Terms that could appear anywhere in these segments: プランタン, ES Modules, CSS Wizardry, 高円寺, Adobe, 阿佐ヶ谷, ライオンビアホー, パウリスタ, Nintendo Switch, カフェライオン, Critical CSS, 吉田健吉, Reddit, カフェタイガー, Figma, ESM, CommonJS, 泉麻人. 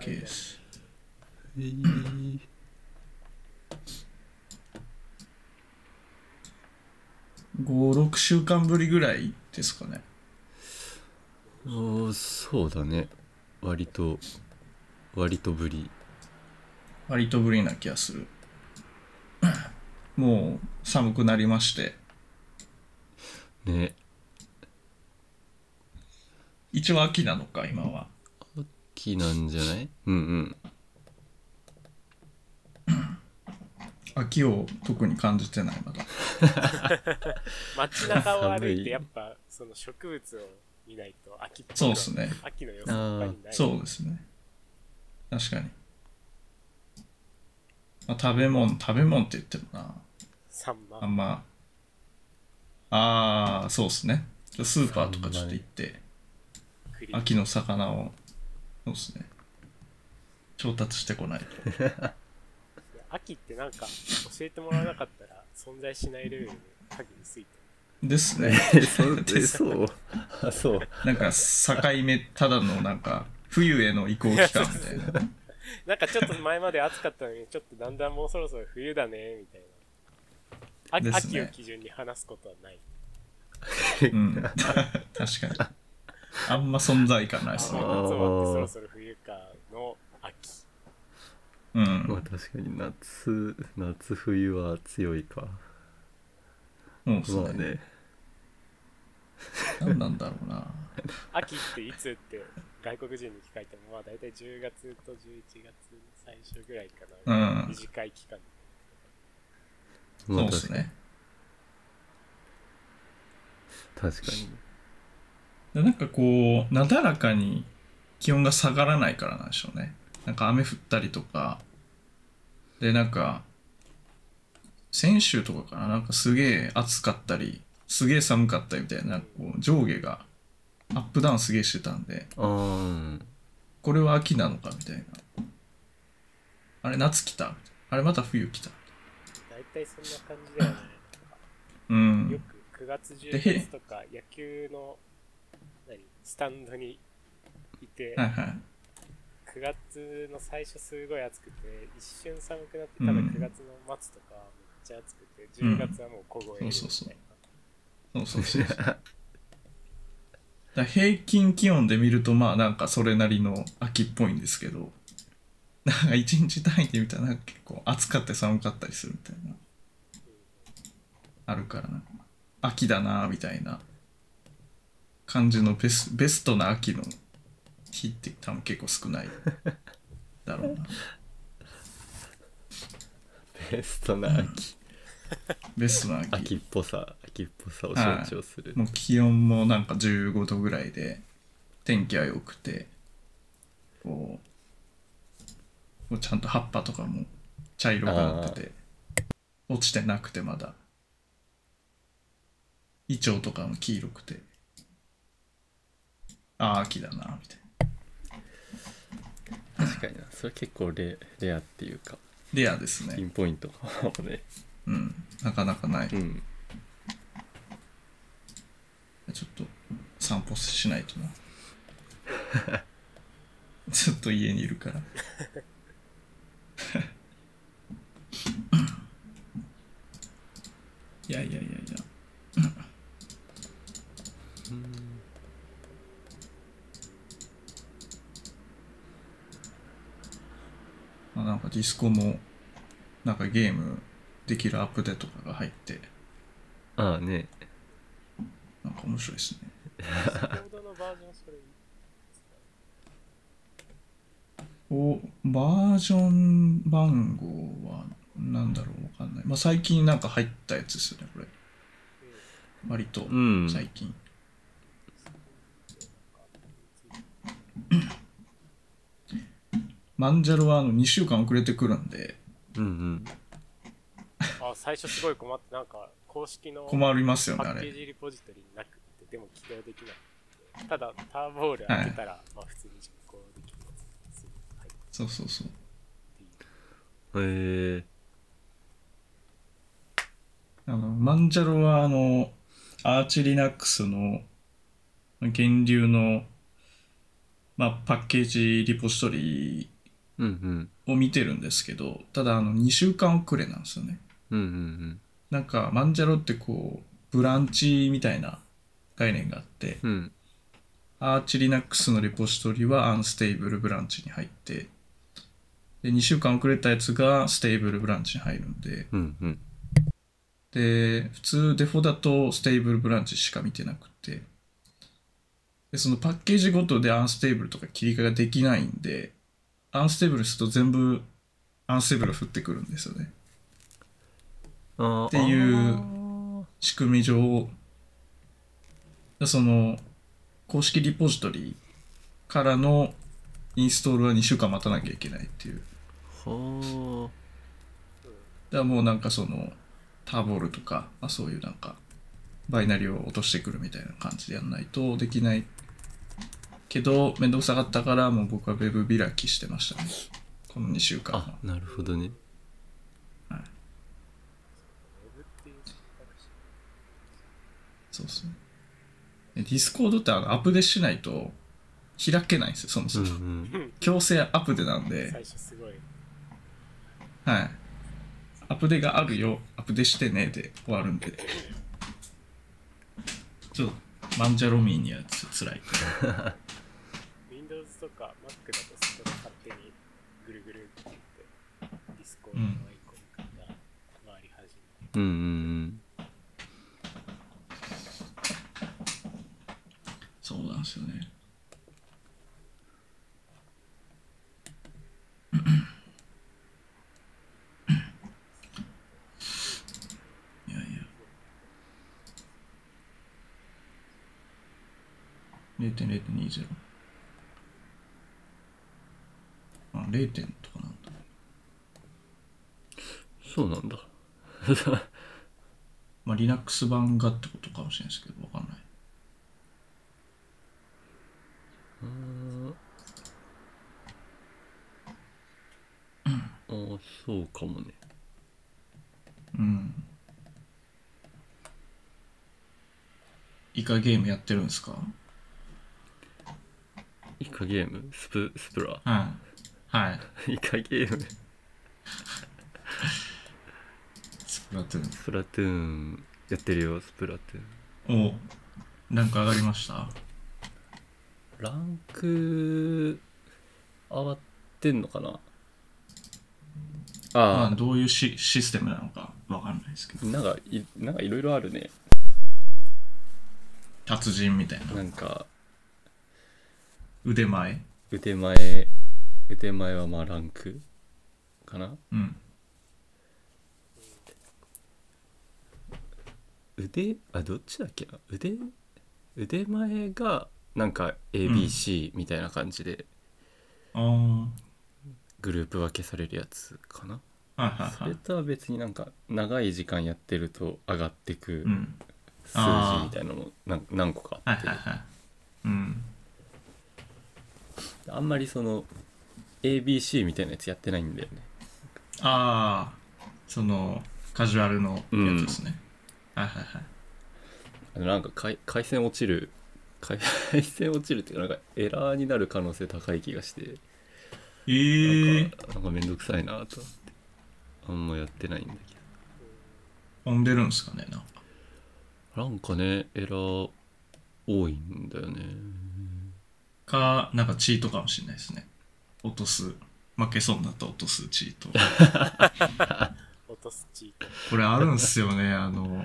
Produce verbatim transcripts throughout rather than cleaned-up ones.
ケース、えー、ご、ろくしゅうかんぶりぐらいですかね。あ、そうだね、割と割とぶり割とぶりな気がする。もう寒くなりましてね。一応秋なのか今は。秋なんじゃない？うんうん。秋を特に感じてないまだ。街中を歩いてやっぱその植物を見ないと秋っぽい。そうですね。秋の様子がない。そうですね。確かに。まあ、食べ物食べ物って言ってもな。サンマ。あんま。ああ、そうですね。スーパーとかちょっと行って。秋の魚をそうですね調達してこないと。秋ってなんか教えてもらわなかったら存在しないレベルに限りついてですね。そうあそうなんか境目、ただのなんか冬への移行期間みたいな。なんかちょっと前まで暑かったのにちょっとだんだんもうそろそろ冬だねみたいな、ね、秋を基準に話すことはない。うん確かにあんま存在感ないですね。夏終わってそろそろ冬かの秋。うん。まあ確かに夏、夏冬は強いか。うん、そうだね。何なんだろうな。秋っていつって外国人に聞かれても、まあ大体じゅうがつとじゅういちがつの最初ぐらいかな。うん、短い期間。そうですね。確かに。なんかこうなだらかに気温が下がらないからなんでしょうね。なんか雨降ったりとかで、なんか先週とかかな、なんかすげえ暑かったりすげえ寒かったりみたいな、なんかこう上下がアップダウンすげえしてたんで、あこれは秋なのかみたいな、あれ夏来た、あれまた冬来た、大体そんな感じだよね。うん、よくくがつじゅうがつとか野球のスタンドにいて、はいはい、くがつの最初すごい暑くて一瞬寒くなって、ただくがつの末とかめっちゃ暑くて、うん、じゅうがつはもう凍えるみたいな、うん、そうそうそうだ平均気温で見るとまあなんかそれなりの秋っぽいんですけど、なんかいちにち単位で見たらなんか結構暑かったり寒かったりするみたいな、うん、あるからな、秋だなみたいな感じのベ ス, ベストな秋の日って多分結構少ないだろうな。ベストな秋、ベストな秋、秋っぽさ、秋っぽさを象徴する。もう気温もなんかじゅうごどぐらいで天気は良くて、こうちゃんと葉っぱとかも茶色くなってて落ちてなくて、まだイチョウとかも黄色くて、ああ秋だなみたいな。確かにな、それ結構 レ, レアっていうかレアですね。ピンポイントかもね。うん、なかなかない、うん、ちょっと散歩しないとなずっと家にいるからいやいやいやいやうんなんかディスコもなんかゲームできるアップデートとかが入って、ああね、なんか面白いですね。おバージョン番号はなんだろうわかんない、まあ、最近なんか入ったやつですよねこれ、割と最近、うんマンジャロはあのにしゅうかん遅れてくるんで、うんうん、あ最初すごい困って、なんか公式のパッケージリポジトリなくて、でも起動できない。ただターボール開けたら、はい、まあ、普通に実行できます、はい。そうそうそう。へえ。あのマンジャロはあのアーチリナックスの源流のまあ、パッケージリポジトリを見てるんですけど、うんうん、ただあのにしゅうかん遅れなんですよね、うんうんうん、なんかマンジャロってこうブランチみたいな概念があって、うん、アーチ Linux のリポジトリはアンステーブルブランチに入って、でにしゅうかん遅れたやつがステーブルブランチに入るんで、うんうん、で普通デフォだとステーブルブランチしか見てなくて、でそのパッケージごとでアンステーブルとか切り替えができないんで、アンステーブルすると全部アンステーブル降ってくるんですよねあっていう仕組み上、その公式リポジトリからのインストールはにしゅうかん待たなきゃいけないっていう。はあ。だからもうなんかそのターボールとか、まあ、そういうなんかバイナリを落としてくるみたいな感じでやんないとできないけど、めんどくさかったからもう僕はウェブ開きしてましたね、このにしゅうかんは。あ、なるほどね、はい、そうですね。ディスコードってあのアップデートしないと開けないんですよ、そもそも、うんうん、強制アップデなんで。最初すごい、はい、アップデがあるよ、アップデしてねで終わるんで、ちょっとマンジャロミーにはつらいWindows とか Mac だとそこで勝手にぐるぐるってディスコードのアイコンが回り始める、うんうんうん、そうなんですよね。れいてんれいてんにじゅう あ、れいてんとかなんだ、そうなんだまあ Linux 版がってことかもしれないですけど、わかんない。うーんああ、そうかもね。うんイカゲームやってるんですか？イカゲーム、スプ、スプラ、うん、はいイカゲームスプラトゥーン、スプラトゥーンやってるよ、スプラトゥーン。おう、ランク上がりました？ランク上がってんのかな。あ、まあどういう シ, システムなのかわかんないですけど、なんかいなんかいろいろあるね。達人みたいな、なんか腕前腕前腕前はまあランクかな。うん腕、あ、どっちだっけな、腕腕前がなんか エービーシー みたいな感じで、うん、あグループ分けされるやつかな、はいはいはい、それとは別になんか長い時間やってると上がってく数字みたいなのも 何, 何個かあって、はいはいはい、うんあんまりその エービーシー みたいなやつやってないんだよね。ああ、そのカジュアルのやつですね、うん、はいはいはい。あのなんか 回, 回線落ちる回線落ちるっていうか、なんかエラーになる可能性高い気がして、えー、なんかなんかめんどくさいなと思ってあんまやってないんだけど。飛んでるんですかね、なんかなんかねエラー多いんだよね。かなんかチートかもしれないですね。落とす、負けそうになった落とすチート落とすチート、これあるんすよね、あの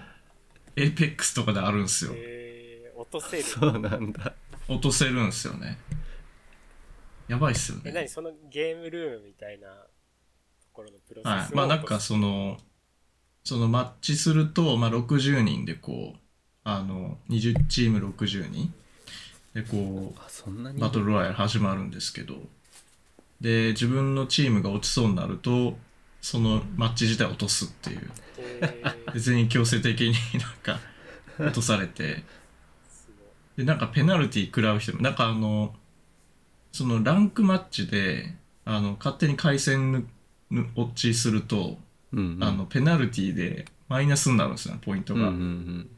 エイペックスとかであるんすよ、えー、落とせる。そうなんだ、落とせるんすよね。やばいっすよね。え、何そのゲームルームみたいなところのプロセスを、はい、まあなんかそのそのマッチすると、まあ、ろくじゅうにんでこうあのにじゅうチームろくじゅうにんでこうバトルロイヤル始まるんですけど、で自分のチームが落ちそうになるとそのマッチ自体落とすっていう、で全員強制的になんか落とされて、でなんかペナルティー食らう人も、なんかあのそのランクマッチであの勝手に回線落ちすると、うんうん、あのペナルティーでマイナスになるんですよ、ポイントが、うんうんうん、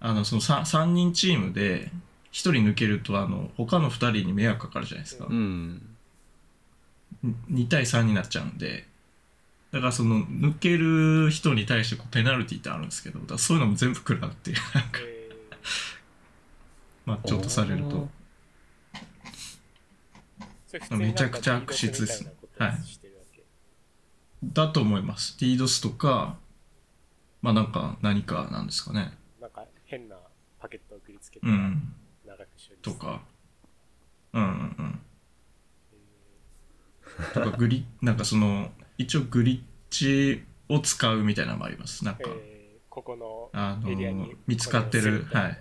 あのその さん, さんにんチームでひとり抜けるとあの他のふたりに迷惑かかるじゃないですか、うん、にたいさんになっちゃうんで、だからその抜ける人に対してこうペナルティってあるんですけど、だからそういうのも全部食らうっていうなんかまあちょっとされるとめちゃくちゃ悪質ですね、はい、だと思います。 DDoS とかまあなんか何かなんですかね、なんか変なパケットを送りつけて長く処理とか、うんうんうん、とかグリなんかその一応グリッチを使うみたいなのもあります。なんか、えー、ここのエリアに見つかってる、はい、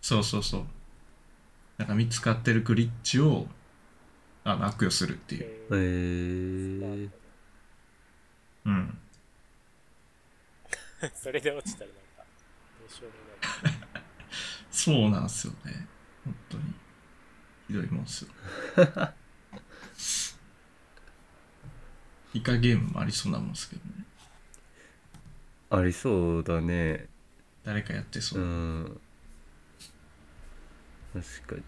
そうそうそう、なんか見つかってるグリッチをあの悪用するっていう、えー、うんそれで落ちたらなんかどうしようもないそうなんですよね、本当にひどいもんですよイカゲームもありそうなもんですけどね。ありそうだね、誰かやってそう、うん、確かに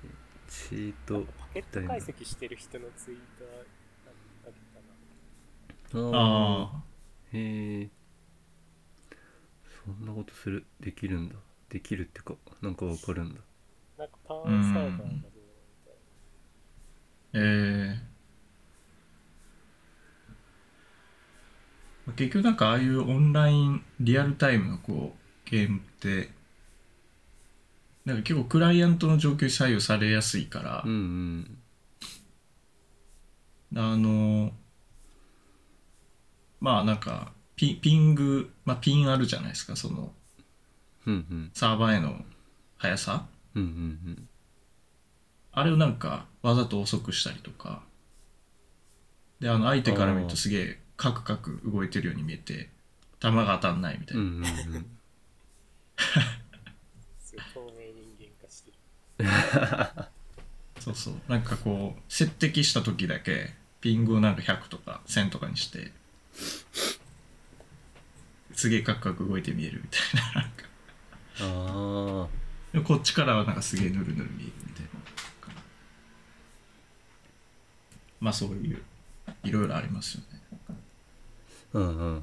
チートパケット解析してる人のツイートは何だったかなあ、へえ、そんなことするできるんだ、できるってかなんかわかるんだ、なんかパーンサーバーがどうみたいな、えー結局なんかああいうオンラインリアルタイムのこうゲームってなんか結構クライアントの状況に左右されやすいから、うんうん、あのまあなんか ピ, ピング、まあ、ピンあるじゃないですか、その、うんうん、サーバーへの速さ、うんうんうん、あれをなんかわざと遅くしたりとかで、あの相手から見るとすげえカクカク動いてるように見えて弾が当たんないみたいな、うんうんうん、透明人間化してるそうそう、なんかこう接敵した時だけピングをなんかひゃくとかせんとかにしてすげえカクカク動いて見えるみたい な, なんかあでもこっちからはなんかすげえヌルヌル見えるみたいな、まあそういういろいろありますよね。うんうんうん、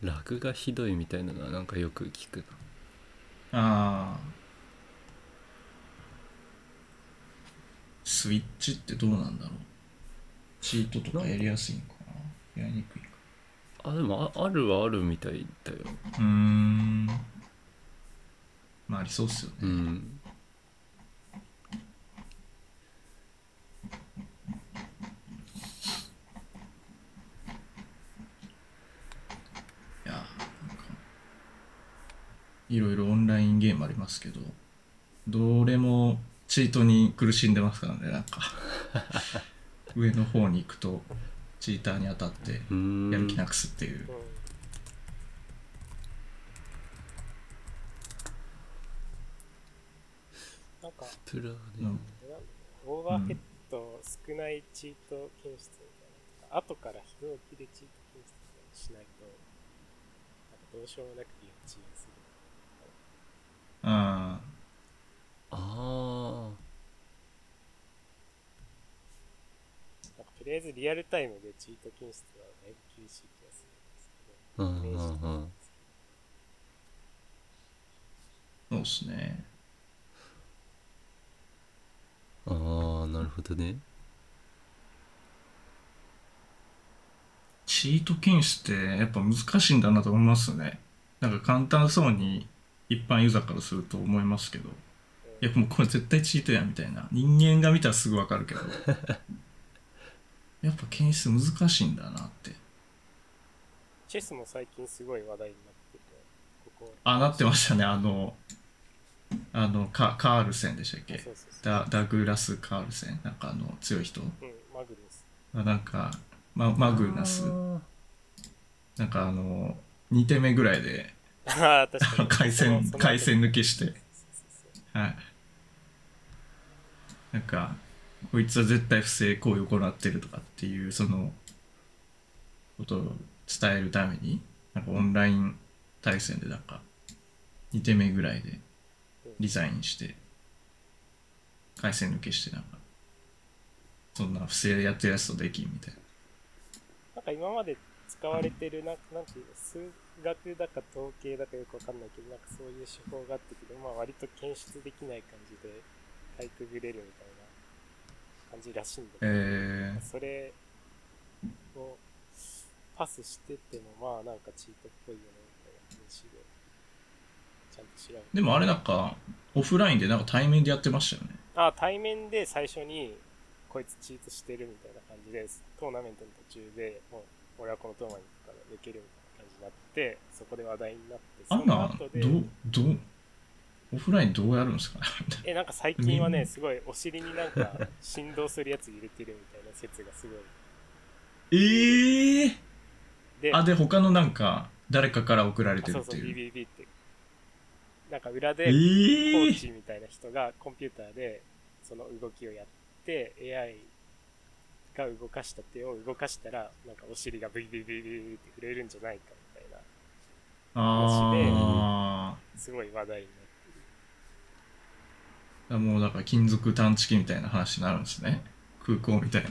ラグがひどいみたいなのはなんかよく聞くな。ああ、スイッチってどうなんだろう、チートとかやりやすいんかな、やりにくいか。あ、でも あ, あるはあるみたいだよ。うーん、まあありそうっすよね。うん、いろいろオンラインゲームありますけど、どれもチートに苦しんでますからね、なんか上の方に行くとチーターに当たってやる気なくすっていう、なんかオーバーヘッド少ないチート検出みたいな、後から非同期でチート検出しないとなんかどうしようもなくてチートする。ああ、なんかとりあえずリアルタイムでチート禁止はだいぶ厳しい気がするんですけど、うんうんうん、そうっすね。ああ、なるほどね。チート禁止ってやっぱ難しいんだなと思いますね。なんか簡単そうに一般ユーザーからすると思いますけど、いやもうこれ絶対チートやみたいな、人間が見たらすぐ分かるけどやっぱ検出難しいんだなって。チェスも最近すごい話題になってて、ここあなってましたね、あのあの カ, カールセンでしたっけ、そうそうそうダダグラス・カールセン、なんかあの強い人、うん、マグですなんか、ま、マグナスなんかあのにてんめぐらいであ確かに回線、回線抜けして、はい、なんかこいつは絶対不正行為を行ってるとかっていう、そのことを伝えるためになんかオンライン対戦でなんかにてんめぐらいでリザインして回線抜けしてなんかそんな不正やってるやつとできんみたいな。なんか今まで使われてるなんかなんていう数学だか統計だかよくわかんないけどなんかそういう手法があったけど、まあ割と検出できない感じでかいくぐれるみたいな感じらしいんだけど、えー、それをパスしてってもまあなんかチートっぽいよねみたいな感じでちゃんと調べて。でもあれなんかオフラインでなんか対面でやってましたよね。ああ、対面で最初にこいつチートしてるみたいな感じでトーナメントの途中でもう俺はこのトーナメントから抜けるみたいな感じになってそこで話題になって、あんなどどオフラインどうやるんですかねえ、なんか最近はねすごいお尻になんか振動するやつ入れてるみたいな説がすごいえーであで他のなんか誰かから送られてるっていう、そうそう ビービービー ってなんか裏でコーチみたいな人がコンピューターでその動きをやって、えー、エーアイが動かした手を動かしたらなんかお尻がブイブイブイブイって触れるんじゃないかみたいな話ですごい話題になってる。もうだから金属探知機みたいな話になるんですね、空港みたいな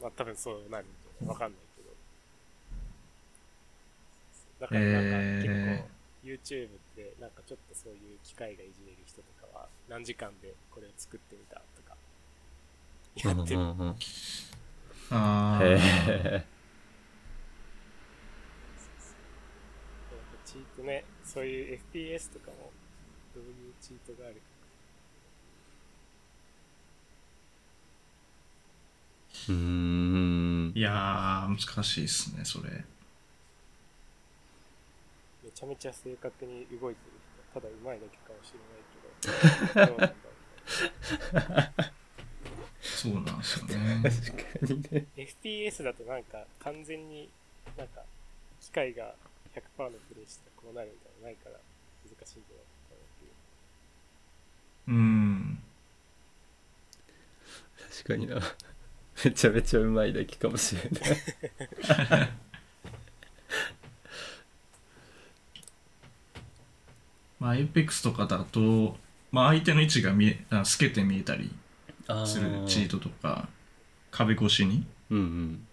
まあ多分そうなるんで分かんないけど、だからなんか結構 YouTube ってなんかちょっとそういう機械がいじれる人とかは何時間でこれを作ってみたとかやってる、うんうんうん、あーへえチートね、そういう エフピーエス とかもどういうチートがあるか。うーん、いやー難しいですねそれ。めちゃめちゃ正確に動いてる人ただうまいだけかもしれないけどどうなんだろうそうなんですよね確かにね エフピーエス だとなんか完全になんか機械が ひゃくパーセント のプレイしたらこうなるみたいなのないから難しいんじゃないかなっていう。うーん確かになめちゃめちゃうまいだけかもしれないまあ エーペックス とかだと、まあ、相手の位置が見え透けて見えたりするチートとか壁越しに、うんうん、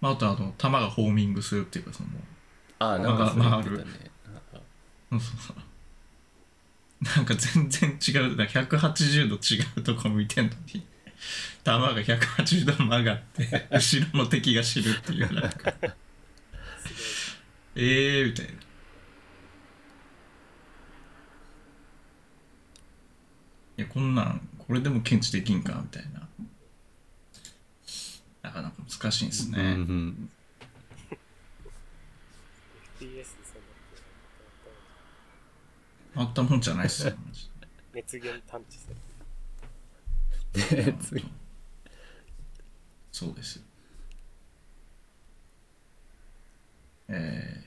まあ、あとあの弾がホーミングするっていうかそのあなんか回る、そうそうなんか全然違う、なんかひゃくはちじゅうど違うとこ見てんのに弾がひゃくはちじゅうど曲がって後ろの敵が知るっていうなんかえーみたいな。いやこんなんこれでも検知できんかみたいな、なかなか難しいんですね、うんうん、あったもんじゃないっすよ熱源探知するそうですよ。えー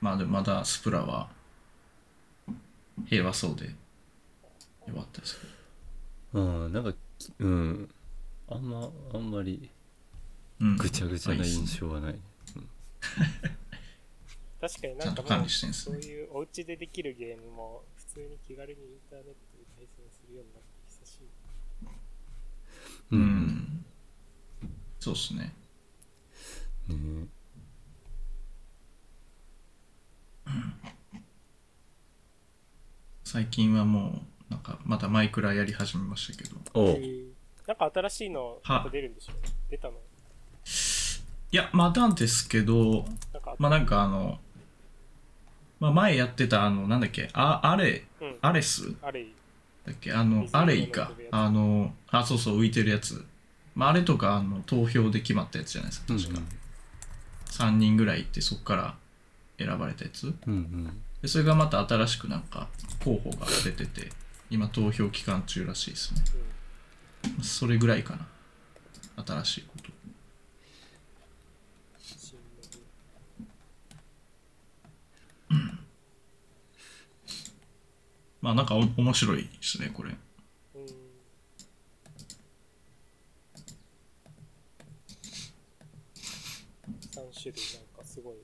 まあでもまだスプラは平和そうでよかったですけど、うん、なんか、うん、あんま、あんまりぐちゃぐちゃな印象はない、うんうん、確かになんかもうそういうお家でできるゲームも普通に気軽にインターネットで対戦するようになって久しい、うん、うん、そうっすねね最近はもうなんかまたマイクラやり始めましたけど、おうなんか新しいのまた出るんでしょう、出たのいやまだんですけど、まあなんかあの、まあ、前やってたあのなんだっけあアレ、うん、アレスアレイだっけあのアレイかあのあそうそう浮いてるやつ、まあ、あれとかあの投票で決まったやつじゃないですか確か、うんうん、さんにんぐらいいってそこから選ばれたやつ、うんうんでそれがまた新しくなんか候補が出てて今投票期間中らしいですね、うん、それぐらいかな新しいこと。まあなんかお面白いですねこれ、うん、さん種類なんかすごい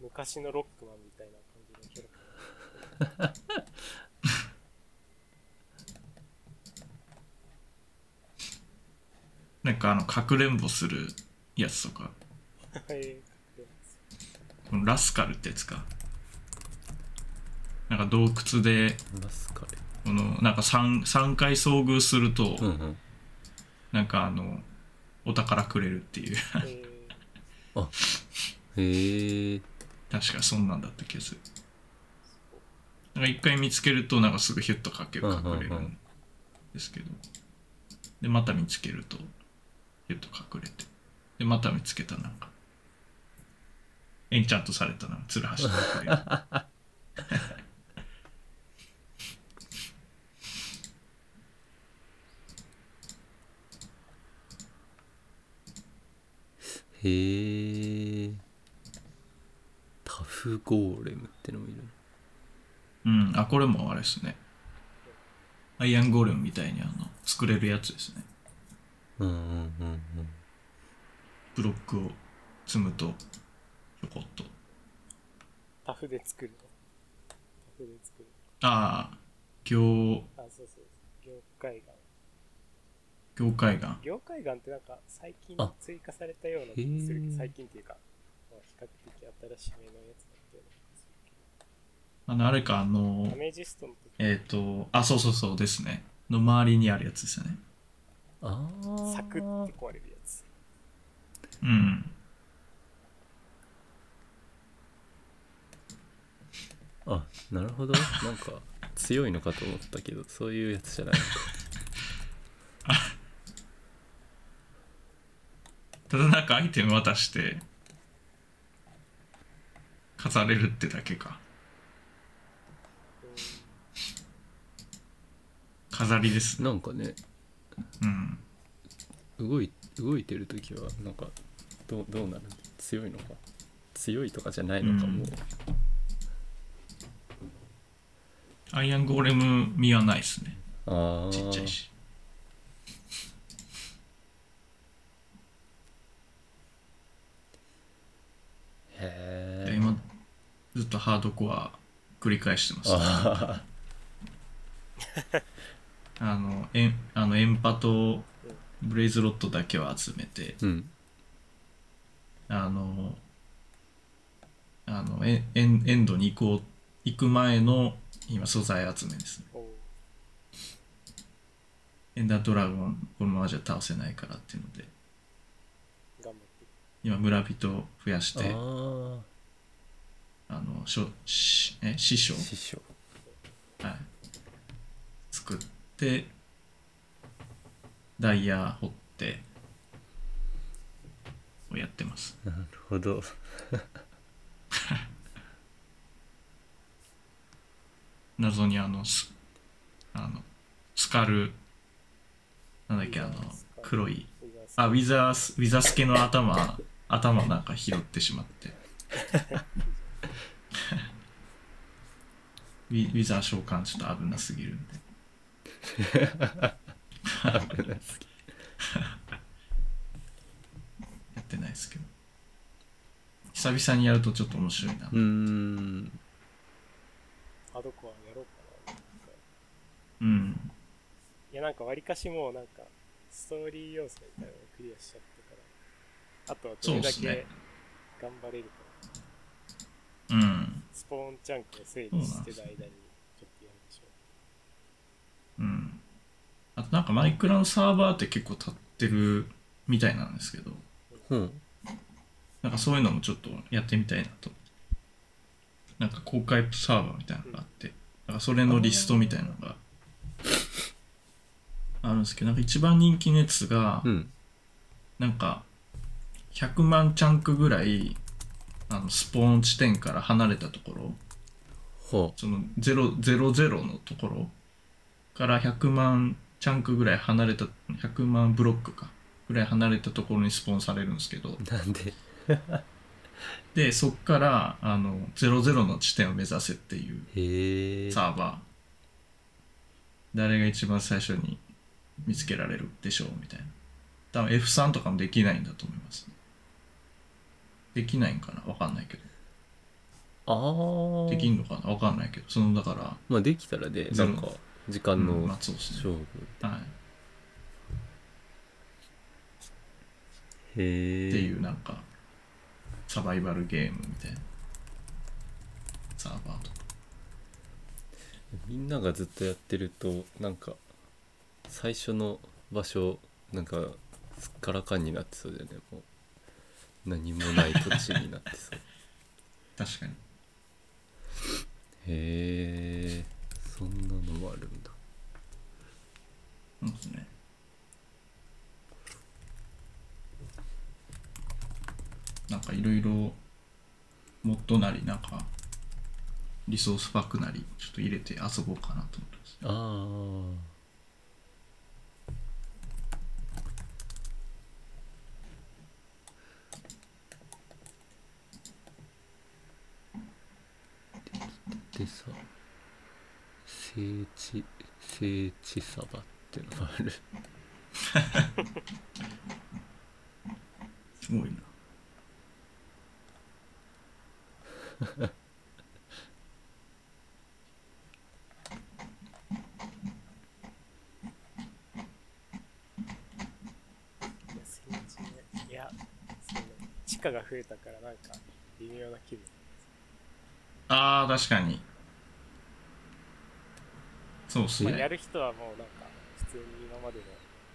昔のロックマンみたいな感じのなんかあのかくれんぼするやつとか、はい、このラスカルってやつか、なんか洞窟でこのなんか 3, さんかい遭遇すると、うんうん、なんかあのお宝くれるっていうあ、へえ、確かそんなんだった気がする。なんかいっかい見つけるとなんかすぐヒュッとかける隠れるんですけど、でまた見つけるとヒュッと隠れて、でまた見つけたなんかエンチャントされたなツルハシとかへー、タフゴーレムってのもいる。うん、あ、これもあれですね、アイアンゴーレムみたいにあの作れるやつですね。うんうんうんうん。ブロックを積むとひょこっとタフで作るタフで作るああ、行あ、そうそう行海岸業界岩業界岩ってなんか最近追加されたような気がする。最近っていうか比較的新しめのやつだったような気がするけど、あのあれかあのダメージストの時えっ、ー、とあそうそうそうですねの周りにあるやつですよね。ああサクッて壊れるやつ。うんあなるほどなんか強いのかと思ったけどそういうやつじゃないのかただなんかアイテム渡して飾れるってだけか。飾りです。なんかね、うん、動い、動いてるときはなんかどう、どうなる？強いのか、強いとかじゃないのかも。うん、アイアンゴーレム味はないですね。ああ。ちっちゃいし。で今ずっとハードコア繰り返してます、ね、あ, あのエンあのエンパとブレイズロッドだけを集めて、うん、あのあの エ, エ, ンエンドに行こう行く前の今素材集めですね。エンダードラゴンこのままじゃ倒せないからっていうので。今村人を増やしてあのしょしえ師匠、師匠、はい、作ってダイヤ掘ってをやってます。なるほど謎にあのスあのスカルなんだっけあの黒いあウィザーウィザースケの頭頭なんか拾ってしまってウィ、ウィザー召喚ちょっと危なすぎるんで危なすぎやってないですけど久々にやるとちょっと面白いな。うーんあどこはやろうかな。うんいやなんかわりかしもうなんかストーリー要素みたいなのをクリアしちゃったからあとはどれだけ頑張れるか、ね、うんスポーンチャンクを整理してる間にちょっとやるでしょう。うんあとなんかマイクラのサーバーって結構立ってるみたいなんですけど、うん、なんかそういうのもちょっとやってみたいなと。なんか公開サーバーみたいなのがあって、うん、なんかそれのリストみたいなのがあるんですけど、なんか一番人気のやつが、うん、なんかひゃくまんチャンクぐらいあのスポーン地点から離れたところほうそのゼロゼロゼロのところからひゃくまんチャンクぐらい離れたひゃくまんブロックかぐらい離れたところにスポーンされるんですけどなんででそっからあのゼロゼロの地点を目指せっていうサーバー誰が一番最初に見つけられるでしょうみたいな。多分 エフスリー とかもできないんだと思います、ね、できないんかなわかんないけどあできんのかな分かんないけど、そのだからまあできたらで、ね、なんか時間の勝負、うん、まあね、はい、へえっていうなんかサバイバルゲームみたいなサーバーとかみんながずっとやってるとなんか最初の場所なんかすっからかんになってそうだよね。もう何もない土地になってそう確かに。へえ、そんなのもあるんだ。そうですね。なんかいろいろモッドなりなんかリソースパックなりちょっと入れて遊ぼうかなと思ってます。ああ。でさ、聖地、聖地サバってのがあるすごいないや、そうね、地下が増えたからなんか微妙な気分。ああ、確かに。そうっすね。まあ、やる人はもうなんか普通に今までの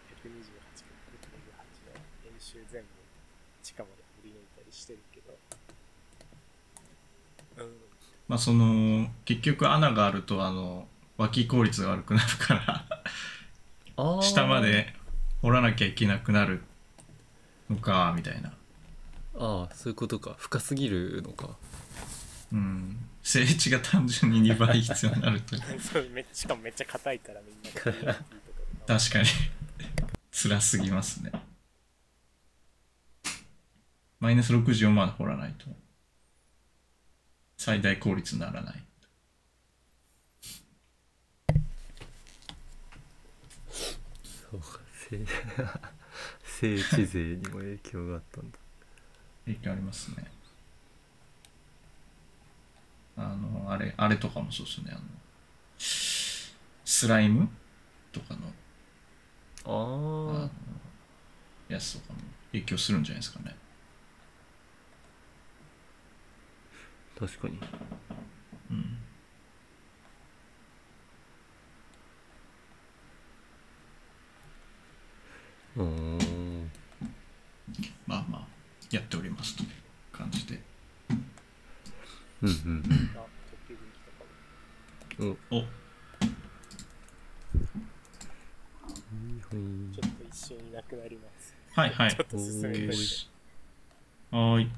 ひゃくにじゅうはち、ひゃくにじゅうはちの練習全部地下まで振り抜いたりしてるけど、うん、まあその結局穴があるとあの脇効率が悪くなるから下まで掘らなきゃいけなくなるのかみたいな。ああ、そういうことか。深すぎるのか。うん、整地が単純ににばい必要になるとそうめしかもめっちゃ硬いからみんな確かに辛すぎますね。マイナスろくじゅうよんまで掘らないと最大効率にならない。そうか、整地税にも影響があったんだ影響ありますね。あの、あれ、あれとかもそうですね。あの、スライムとかの、ああの、やつとかも影響するんじゃないですかね。確かに。うん。うーん。まあまあ、やっておりますという感じで。うんうんうん。おお。ちょっと一瞬いなくなります。はいはい。ちょっと進めます。はい。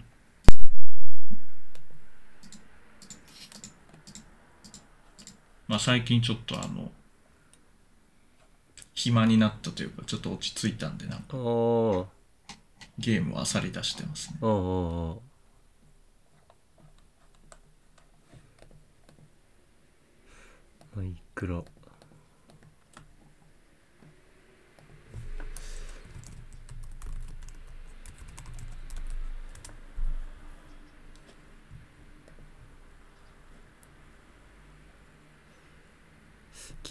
まあ最近ちょっとあの暇になったというかちょっと落ち着いたんでなんかーゲームを漁り出してますね。おーおー。マイクロ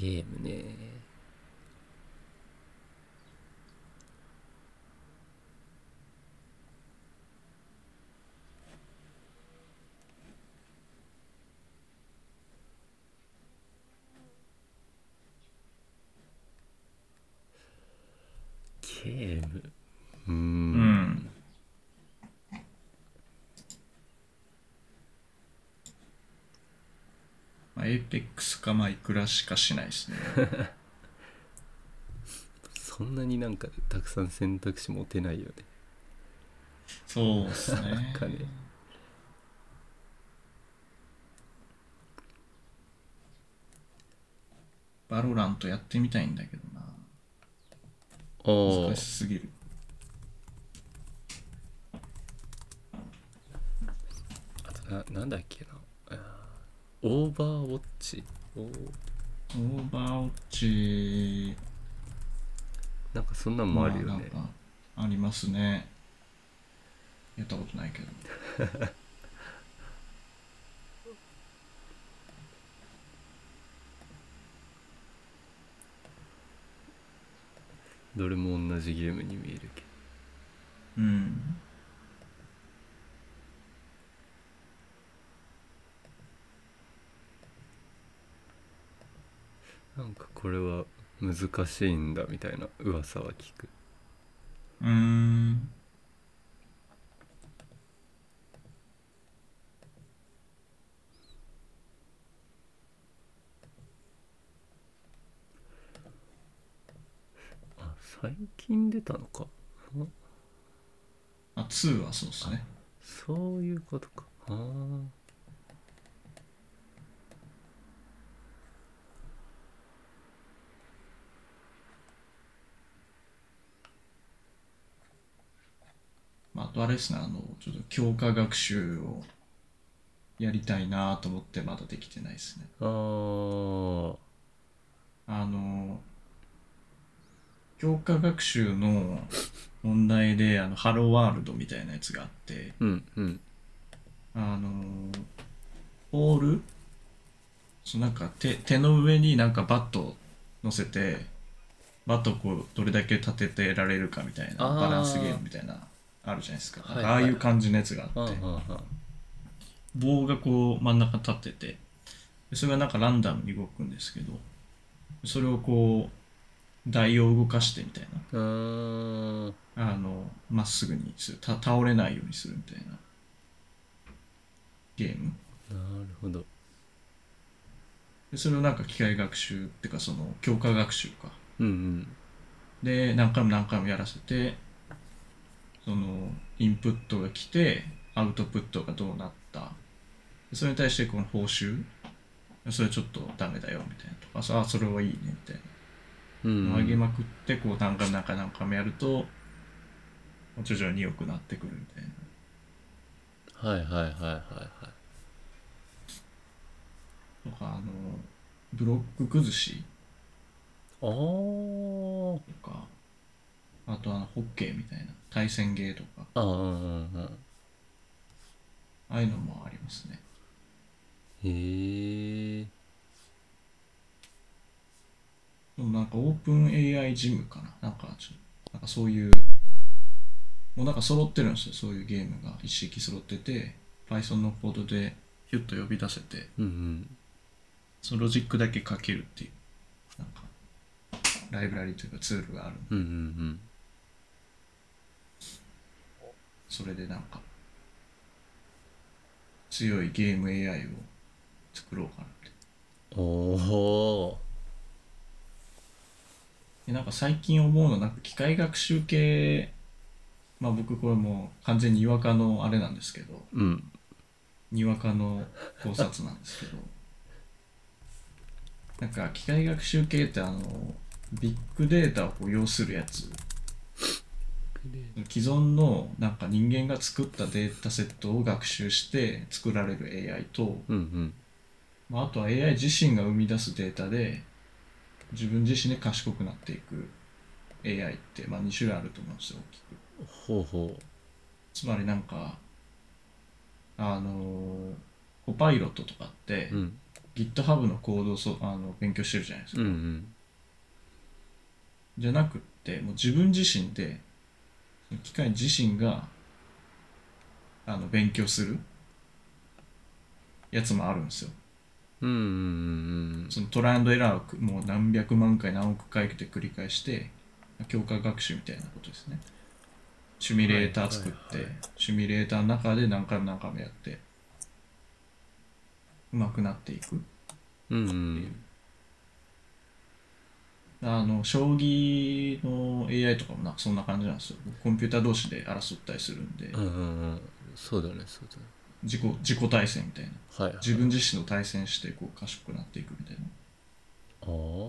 ゲームねゲーム、うーん、うん、まあ、エイペックスかマイクラしかしないですねそんなになんかたくさん選択肢持てないよね。そうですねなんかね、バロラントやってみたいんだけどな、難しすぎる。あと な, なんだっけな、オーバーウォッチ、オーバーウォッチなんかそんなんもあるよね。ありますね。やったことないけどどれも同じゲームに見えるけど、うん。なんかこれは難しいんだみたいな噂は聞く。うーん。あ、最近出たのか。あ、にはそうですね。そういうことか。ああ。あとあれですね、あのちょっと強化学習をやりたいなと思ってまだできてないですね。あーあの強化学習の問題であのハローワールドみたいなやつがあって、うんうん、あのポールそうなんか 手, 手の上になんかバットを乗せてバットをこうどれだけ立ててられるかみたいなバランスゲームみたいなあるじゃないですか。ああいう感じのやつがあって、棒がこう真ん中に立ってて、それがなんかランダムに動くんですけど、それをこう台を動かしてみたいな、うん、あのまっすぐにする、た倒れないようにするみたいなゲーム。なるほど。でそれをなんか機械学習っていうかその強化学習か、うんうん、で何回も何回もやらせて。そのインプットが来てアウトプットがどうなった、それに対してこの報酬それちょっとダメだよみたいなとか、ああそれはいいねみたいな、うん、上げまくってこう何回何回何回もやると徐々に良くなってくるみたいな、はいはいはいはいはいとか、あのブロック崩しあとか、あとあのホッケーみたいな対戦ゲーとか、ああ、ああ、ああいうのもありますね。へえ。なんかオープン エーアイ ジムかな、なんかちょっとなんかそういうもうなんか揃ってるんですよ、そういうゲームが一式揃ってて、Python のコードでヒュッと呼び出せて、うんうん、そのロジックだけ書けるっていうなんかライブラリというかツールがある。うんうんうん。それでなんか強いゲーム エーアイ を作ろうかなって。おお。でなんか最近思うのなんか機械学習系、まあ僕これもう完全ににわかのあれなんですけど、うん、にわかの考察なんですけど、なんか機械学習系ってあのビッグデータを要するやつ、既存のなんか人間が作ったデータセットを学習して作られる エーアイ と、うんうんまあ、あとは エーアイ 自身が生み出すデータで自分自身で賢くなっていく エーアイ って、まあ、に種類あると思うんですよ、大きく。ほうほう。つまりなんかあのコパイロットとかって、うん、GitHub のコードをそあの勉強してるじゃないですか、うんうん、じゃなくってもう自分自身で機械自身があの勉強するやつもあるんですよ。うんうんうんうん。そのトライアンドエラーをもう何百万回何億回って繰り返して強化学習みたいなことですね。シミュレーター作って、はいはいはい、シミュレーターの中で何回も何回もやってうまくなっていくっていう。うんうんあの将棋の エーアイ とかもなんかそんな感じなんですよ。コンピューター同士で争ったりするんで、うんうんうん、そうだねそうだね。自己自己対戦みたいな、はいはい、自分自身と対戦してこう賢くなっていくみたいな。あ、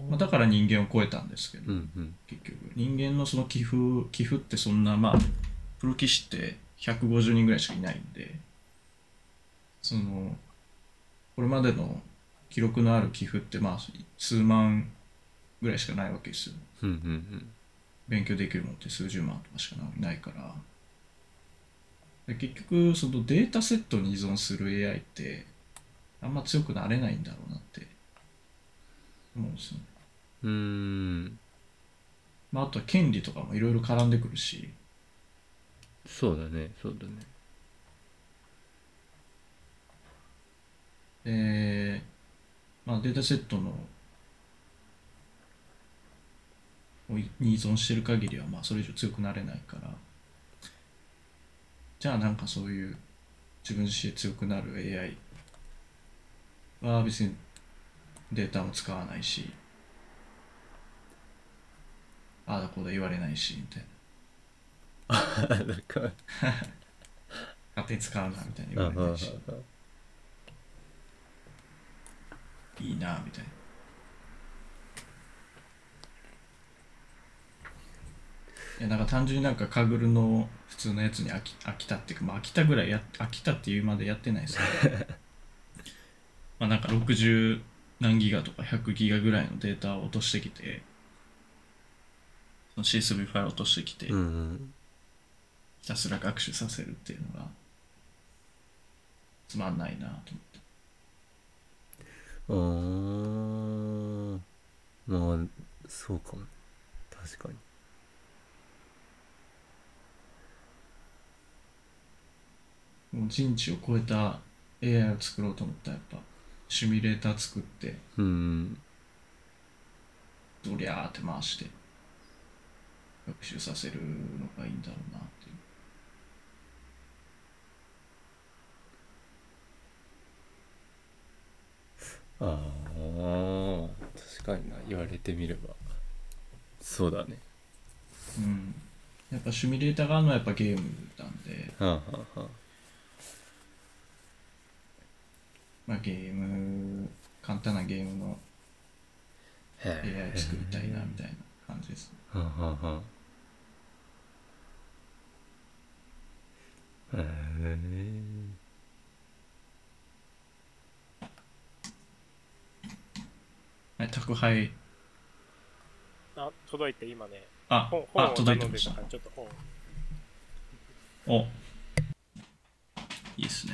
まあ、だから人間を超えたんですけど、うんうん、結局人間のその棋譜棋譜ってそんなまあプロ棋士ってひゃくごじゅうにんぐらいしかいないんで、そのこれまでの記録のある棋譜ってまあ数万ぐらいしかないわけですよ、うんうんうん、勉強できるものって数十万とかしかないからで、結局そのデータセットに依存する エーアイ ってあんま強くなれないんだろうなって思うんですよね。うーんまあ、あとは権利とかもいろいろ絡んでくるし。そうだね、そうだね。えーまあ、データセットのに依存してる限りはまあそれ以上強くなれないから、じゃあなんかそういう自分自身強くなる エーアイ は別にデータも使わないし、ああだこうだ言われないしみたいな。ああだから勝手に使うなみたいな言われないし、いいなみたいな。いやなんか単純になんかカグルの普通のやつに飽き、飽きたっていうか、まあ、飽きたぐらいや飽きたっていうまでやってないですけどまあなんかろくじゅう何ギガとかひゃくギガぐらいのデータを落としてきて、その シーエスブイ ファイル落としてきて、うんうん、ひたすら学習させるっていうのがつまんないなと思って。ああ、まあそうかも、確かに。もう人知を超えた エーアイ を作ろうと思ったらやっぱシミュレーター作って、うん、ドリャーって回して学習させるのがいいんだろうなっていう。ああ、確かにな、言われてみればそうだね。うん、やっぱシミュレーターがあるのはやっぱゲームなんで。はあはあはあ。まあ、ゲーム、簡単なゲームの エーアイ 作りたいなみたいな感じですね。ははは。へえ。はい、宅配。あ、届いて今ね。あ、本あ本届いてました。ちょっと本。お。いいですね。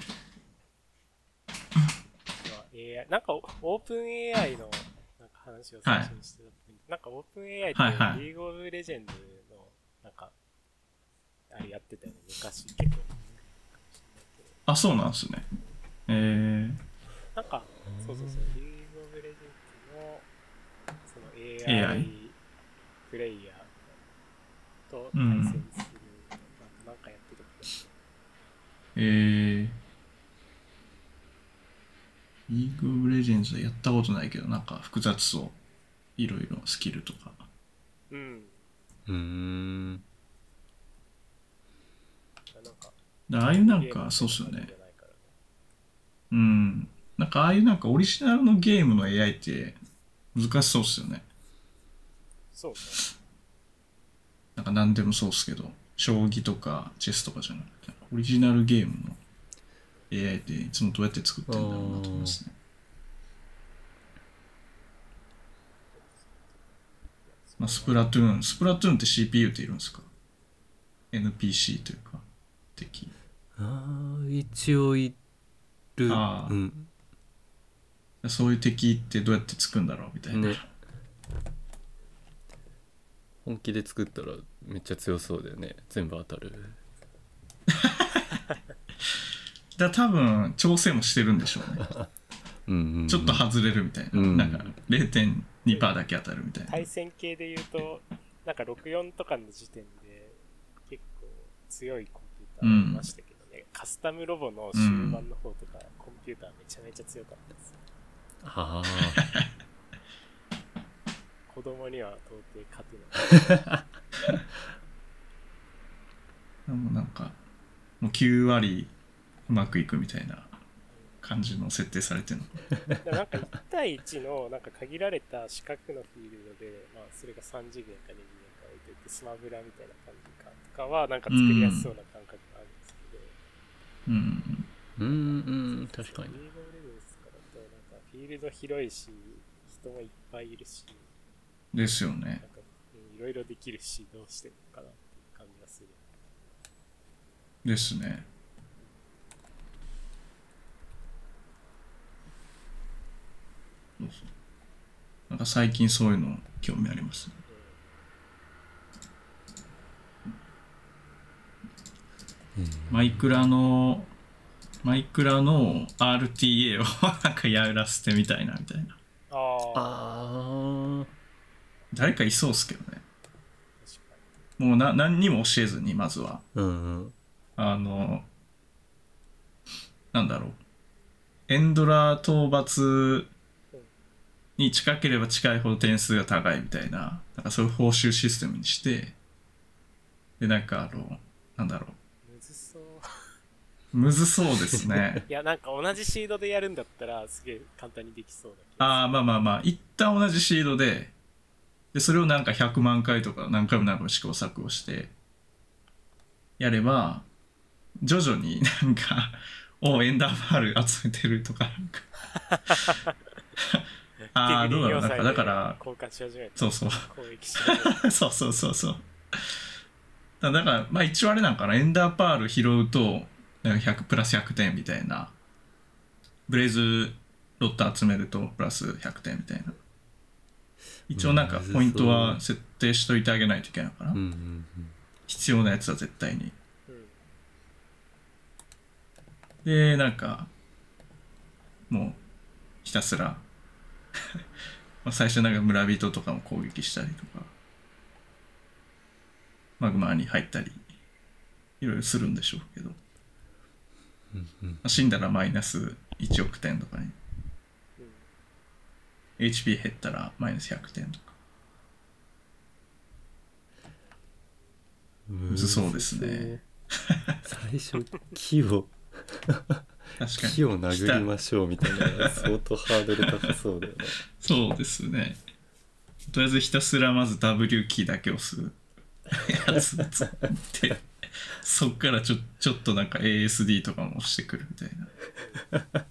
エーアイ、なんかオープン エーアイ のなんか話を最初にしてた、はい、なんかオープン エーアイ ってリーグオブレジェンドのなんかあれやってたよね、昔けど。あ、そうなんですね。えー、なんかそうそうそう、リーグオブレジェンドのその エーアイ プレイヤーと対戦する、うん、なんかやってたけど。えー。リーグオブレジェンズやったことないけど、なんか複雑そう、いろいろスキルとか。うん。うーん。だああいうなんかそうっすよね。うん。なんかああいうなんかオリジナルのゲームの エーアイ って難しそうっすよね。そう。なんか何でもそうっすけど、将棋とかチェスとかじゃなくて、オリジナルゲームの。エーアイ っていつもどうやって作ってるんだろうなと思いますね。まあ、スプラトゥーン、スプラトゥーンって シーピーユー っているんですか？ エヌピーシー というか敵。ああ、一応いる。ああ、うん。そういう敵ってどうやって作るんだろうみたいな、ね。本気で作ったらめっちゃ強そうだよね。全部当たる。だ多分調整もしてるんでしょうねうんうん、うん、ちょっと外れるみたいな、うんうん、なんか れいてんにパーセント だけ当たるみたいな。対戦系で言うとなんかろくじゅうよんとかの時点で結構強いコンピューターありましたけどね、うん、カスタムロボの終盤の方とか、うん、コンピューターめちゃめちゃ強かったです。はあ子供には到底勝てないでもなんかもうきゅう割うまくいくみたいな感じの設定されてるのなんかいち対いちのなんか限られた四角のフィールドで、まあ、それがさん次元かに次元か置いててスマブラみたいな感じかとかはなんか作りやすそうな感覚があるんですけど、うんうんうん、うん、確かにリーグオブレジェンズからとなんかフィールド広いし人もいっぱいいるしですよね。なんかいろいろできるしどうしてるのかなっていう感じがするですね。なんか最近そういうの興味ありますね。マイクラのマイクラの アールティーエー をなんかやらせてみたいなみたいな。ああ。誰かいそうっすけどね。もうな何にも教えずにまずは、うんうん、あのなんだろうエンドラー討伐に近ければ近いほど点数が高いみたいな、なんかそういう報酬システムにして、でなんかあのなんだろうむずそうむずそうですね。いやなんか同じシードでやるんだったらすげえ簡単にできそうだけど。ああまあまあまあ一旦同じシードで。でそれをなんかひゃくまんかいとか何回も何回も試行錯誤してやれば徐々になんかおエンダーパール集めてるとかああどうだろうなんかだから交換し始めたそうそうそうそうそうそうだからまあ一応あれなんかなエンダーパール拾うとなんかひゃくプラスひゃくてんみたいなブレイズロット集めるとプラスひゃくてんみたいな。一応なんかポイントは設定しといてあげないといけないのかな、うんうんうん、必要なやつは絶対に、うん、でなんかもうひたすらまあ最初なんか村人とかも攻撃したりとかマグマに入ったりいろいろするんでしょうけど、うんうんまあ、死んだらマイナスいちおくてんとかにエイチピー 減ったらマイナスひゃくてんとかむずそうですね最初木を木を殴りましょうみたいな相当ハードル高そうだよねそうですねとりあえずひたすらまず W キーだけ押すやつ作ってそっからちょ、ちょっとなんか エーエスディー とかも押してくるみたいな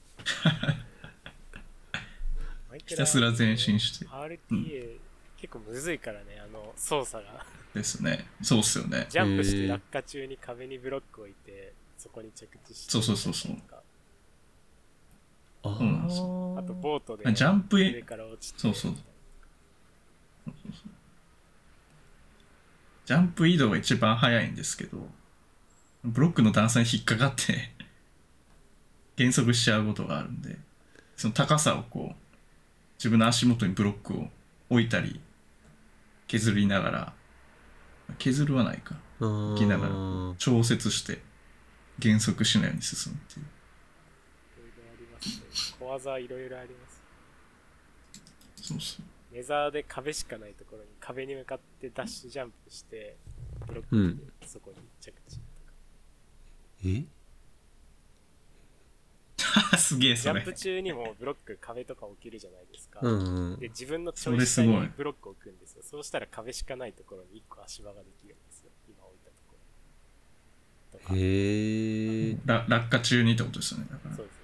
ひたすら前進して、ね、アールティーエー、うん、結構むずいからねあの操作がですねそうっすよねジャンプして落下中に壁にブロック置いてそこに着地してそうそうそうそうああとボートでジャンプ上から落ちてそうそうそうそうそうジャンプ移動が一番早いんですけどブロックの段差に引っかかって減速しちゃうことがあるんでその高さをこう自分の足元にブロックを置いたり削りながら削るはないか置きながら調節して減速しないように進むっていう小技いろいろありますそうそうレザーで壁しかないところに壁に向かってダッシュジャンプしてブロックでそこに着地とか、うん、えすげえそれジャンプ中にもブロック壁とか置けるじゃないですか、うんうん、で自分のチョイスにブロックを置くんですよ そ, そうしたら壁しかないところにいっこ足場ができるんですよ今置いたところとかへーら落下中にってことですよねだからそうです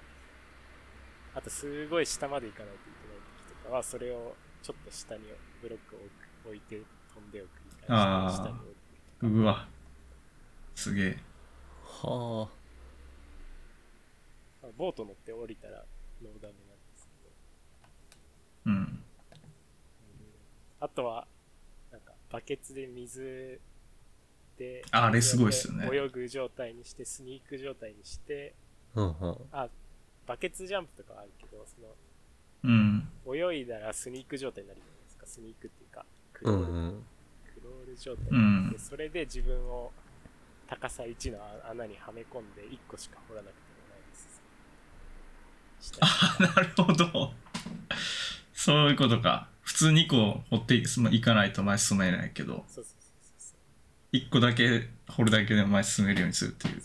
あとすごい下まで行かないといけない時とかはそれをちょっと下にブロックを置いて飛んでおくみたいな下に置いてとかうわすげえはあボート乗って降りたらノーダメなんですけど、うん、あとはなんかバケツで水であれすごいっすよね泳ぐ状態にしてスニーク状態にして、うんうん、あバケツジャンプとかあるけどその、うん、泳いだらスニーク状態になるじゃないですかスニークっていうかクロール、うんうん、クロール状態になって、うん、それで自分を高さいちの穴にはめ込んでいっこしか掘らなくてあなるほどそういうことか普通にこ掘っていかないと前進めないけどそうそうそうそういっこだけ掘るだけでも前進めるようにするっていう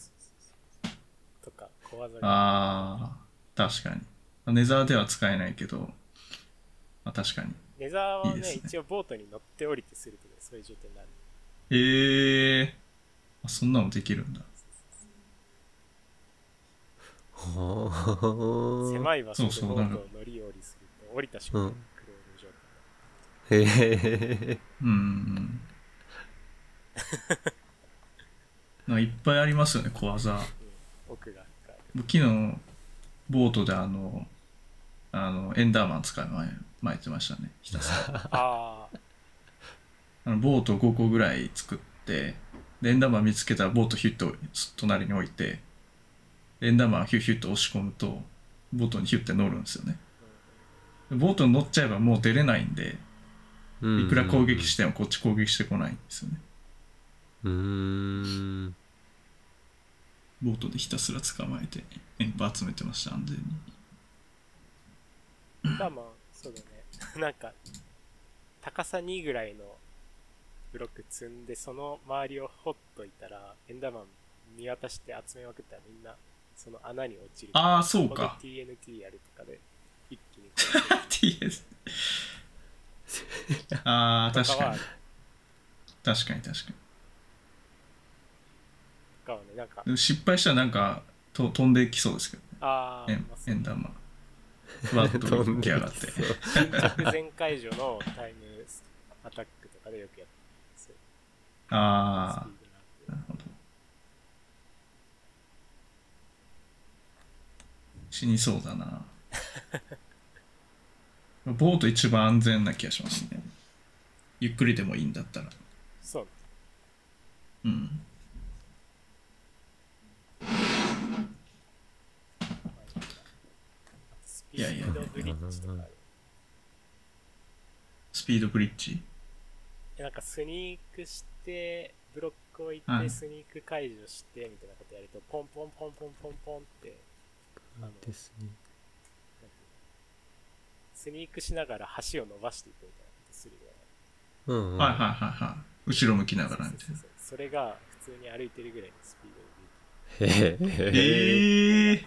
とか小技があ確かにネザーでは使えないけど、まあ、確かにネザーは ね, いいね一応ボートに乗って降りてすると、ね、そういう状態になるへえー、あそんなのできるんだ狭い場所でボートを乗り降りすると降りた瞬間にクロール状態になってへえうんうんなんかいっぱいありますよね小技、うん、奥が深い昨日ボートであのあのエンダーマン使いまいてましたねひたすらああのボートをごこぐらい作って連弾板見つけたらボートヒュッと隣に置いて、連弾板ヒュッヒュッと押し込むとボートにヒュッて乗るんですよね。ボートに乗っちゃえばもう出れないんで、いくら攻撃してもこっち攻撃してこないんですよね。うーん、ボートでひたすら捕まえてエンパー集めてました、安全に。まあまあそうだねなんか高さにぐらいのブロック積んで、その周りを掘っといたらエンダーマン見渡して集めまくったらみんなその穴に落ちる。ああそうか、 ティーエヌティー やるとかで一気にティーエス ああ確かに確かに確かにかは、ね、なんか失敗したらなんかと飛んできそうですけど、ね、あエンダーマンふわっと浮き上がって直前解除のタイムアタックとかでよくやってます。ああ、なるほど。死にそうだな。ボート一番安全な気がしますね。ゆっくりでもいいんだったら。そう。うん。いやいや、スピードブリッジとかある。スピードブリッジ？なんかスニークしてブロック置いてスニーク解除してみたいなことやるとポンポンポンポンポンポンってあのですね、スニークしながら橋を伸ばしていくみたいなことするぐらい。うんうん、はいはいはいはい、後ろ向きながらみたいな。 そうそうそう、それが普通に歩いてるぐらいのスピードブリッジ。へえー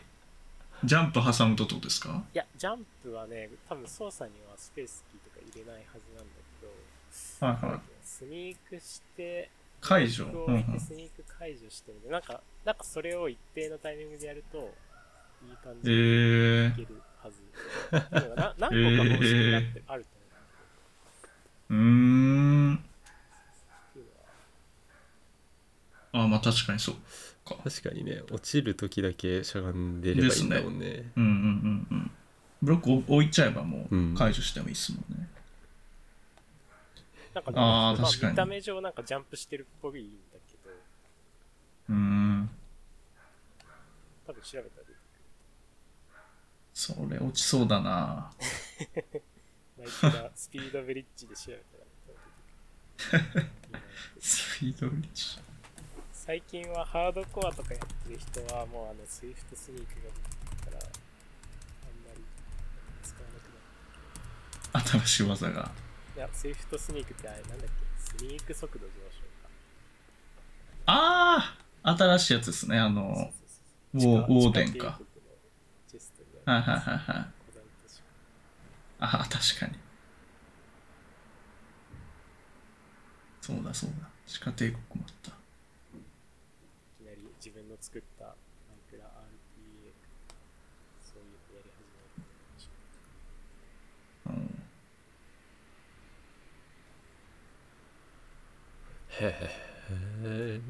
ジャンプ挟むとどうですか？いや、ジャンプはね、多分操作にはスペースキーとか入れないはずなんだけど、はいはい、スニークして、解除、うんうん、スニーク解除してるんで、なんか、なんかそれを一定のタイミングでやると、いい感じでいけるはず。えー、な何個か方式があって、あると思う。えー、うーん。ああ、まあ確かにそう。確かにね、落ちるときだけしゃがんでればいいんだもん ね, ねうんうんうんうん、ブロック置いちゃえばもう解除してもいいっすもんね、うん、なんかあー確かに、まあ、見た目上なんかジャンプしてるっぽいんだけど、うーん、多分調べたら出てくる。それ落ちそうだなマイクがスピードブリッジで調べたら出てくるスピードブリッジ、最近はハードコアとかやってる人はもうあのスイフトスニークが出てるからあんまり使わなくなる。新しい技が、いやスイフトスニークってあれなんだっけ、スニーク速度上昇か。ああ新しいやつですね、あのそうそうそうそうウォーデンか、はいはいはいはい、ああ確かにそうだそうだ、地下帝国もあった。自分の作ったマイクラ アールピーエー そういうのやり始めるでしょう、うん、へえ、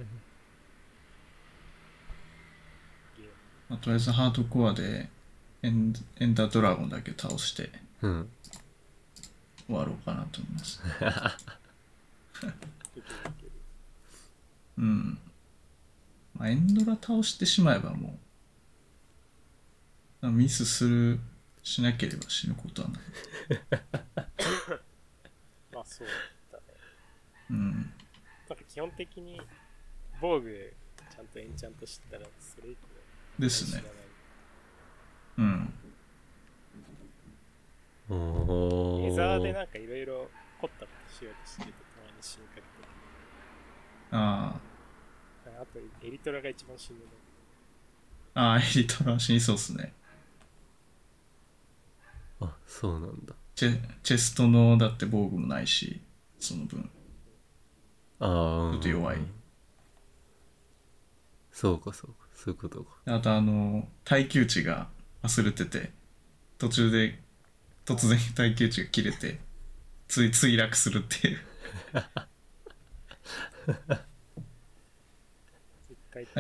まあ、とりあえずハードコアでエン、エンダードラゴンだけ倒して、うん、終わろうかなと思いますうんまあ、エンドラ倒してしまえばもうミスするしなければ死ぬことはないまあそうだね、うん、なんか基本的に防具ちゃんとエンチャントしてたらそれ以降ですね、うんおー、レザーでなんかいろいろ凝ったことしようとしてるとたまに死にかけて、あああとエリトラが一番死ぬの。ああエリトラは死にそうっすね。あそうなんだ。チェ、チェストのだって防具もないしその分。ああちょっと弱い。そうかそうかそういうことか。あとあの耐久値が忘れてて途中で突然耐久値が切れてつい墜落するっていう。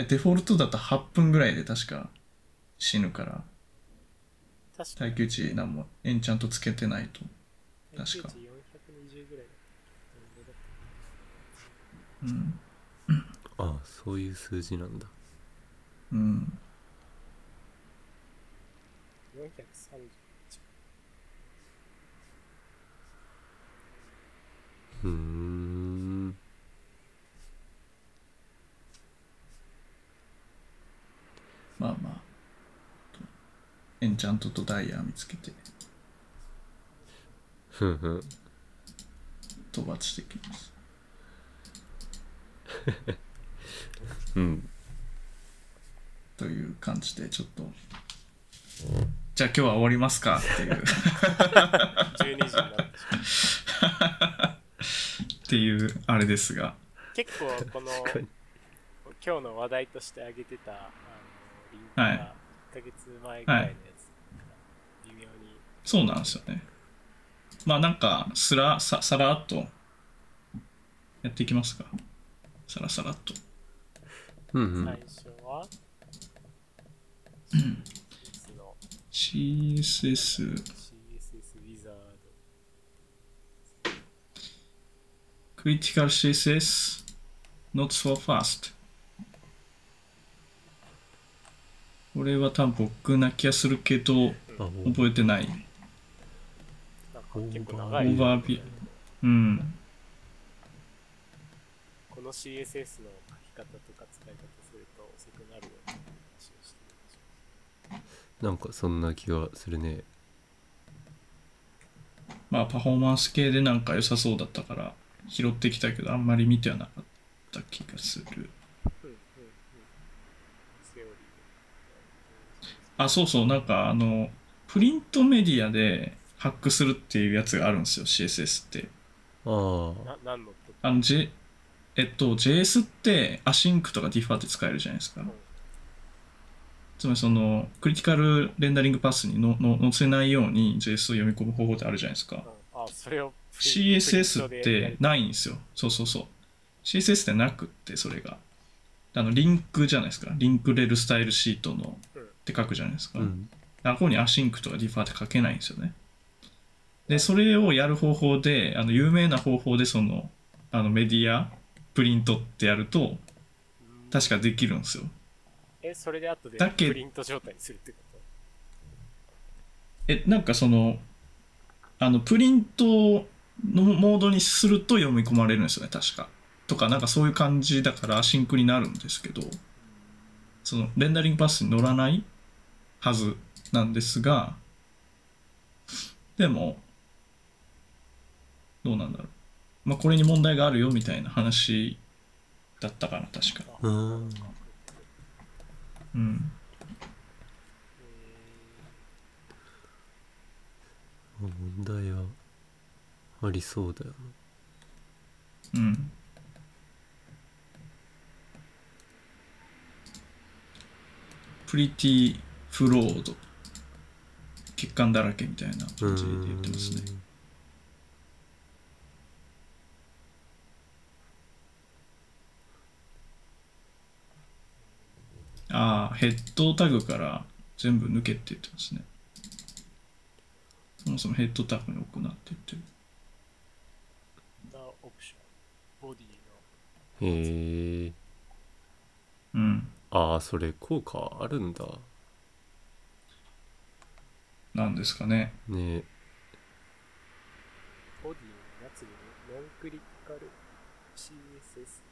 デフォルトだとはっぷんぐらいで確か死ぬから耐久値なんもエンチャントつけてないと確かよんひゃくにじゅうぐらいだった、うん、あそういう数字なんだ。うん。うーん。まあまあ。エンチャントとダイヤ見つけて。ふんふん。討伐していきます。うん。という感じでちょっと。じゃあ今日は終わりますかっていうじゅうにじになってしまうっていうあれですが、結構この今日の話題として挙げてたあのリンクがいっかげつまえぐらいのやつ、微妙に、はいはい、そうなんですよね。まあなんかすらさ、さらっとやっていきますか。さらさらっと、うんうん、最初はシーエスエス シーエスエス ウィザード Critical シーエスエス Not so fast。 これは多分僕な気がするけど覚えてない。結構長いね。オーバービュー、うん、この シーエスエス の書き方とか使い方すると遅くなるよね。なんかそんな気がするね。まあパフォーマンス系でなんか良さそうだったから拾ってきたけど、あんまり見てはなかった気がする。あ、そうそう、なんかあのプリントメディアでハックするっていうやつがあるんですよ、 シーエスエス って。ああ、あの、J、えっと ジェイエス ってアシンクとかディファーって使えるじゃないですか。つまりそのクリティカルレンダリングパスにのの載せないように ジェイエス を読み込む方法ってあるじゃないですか。ああ、それを シーエスエス ってないんですよ。そうそうそう、 シーエスエス ってなくって、それがあのリンクじゃないですか。リンクレルスタイルシートのって書くじゃないですか、うん、あ、ここにアシンクとかディファーって書けないんですよね。でそれをやる方法で、あの有名な方法でそのあのメディアプリントってやると確かできるんですよ。え、それで後でプリント状態にするってこと？え、なんかそのあのプリントのモードにすると読み込まれるんですよね、確か。とかなんかそういう感じだからアシンクになるんですけど、そのレンダリングパスに乗らないはずなんですが、でもどうなんだろう、まあこれに問題があるよみたいな話だったかな、確か。うん、うん、問題はありそうだよな。うん。プリティフロード、欠陥だらけみたいな感じで言ってますね。ああ、ヘッドタグから全部抜けって言ってますね。そもそもヘッドタグに行って言ってる。オプション、ボディの。へえ。うん。ああ、それ効果あるんだ。なんですかね。ね。ボディのやつにノンクリティカル シーエスエス。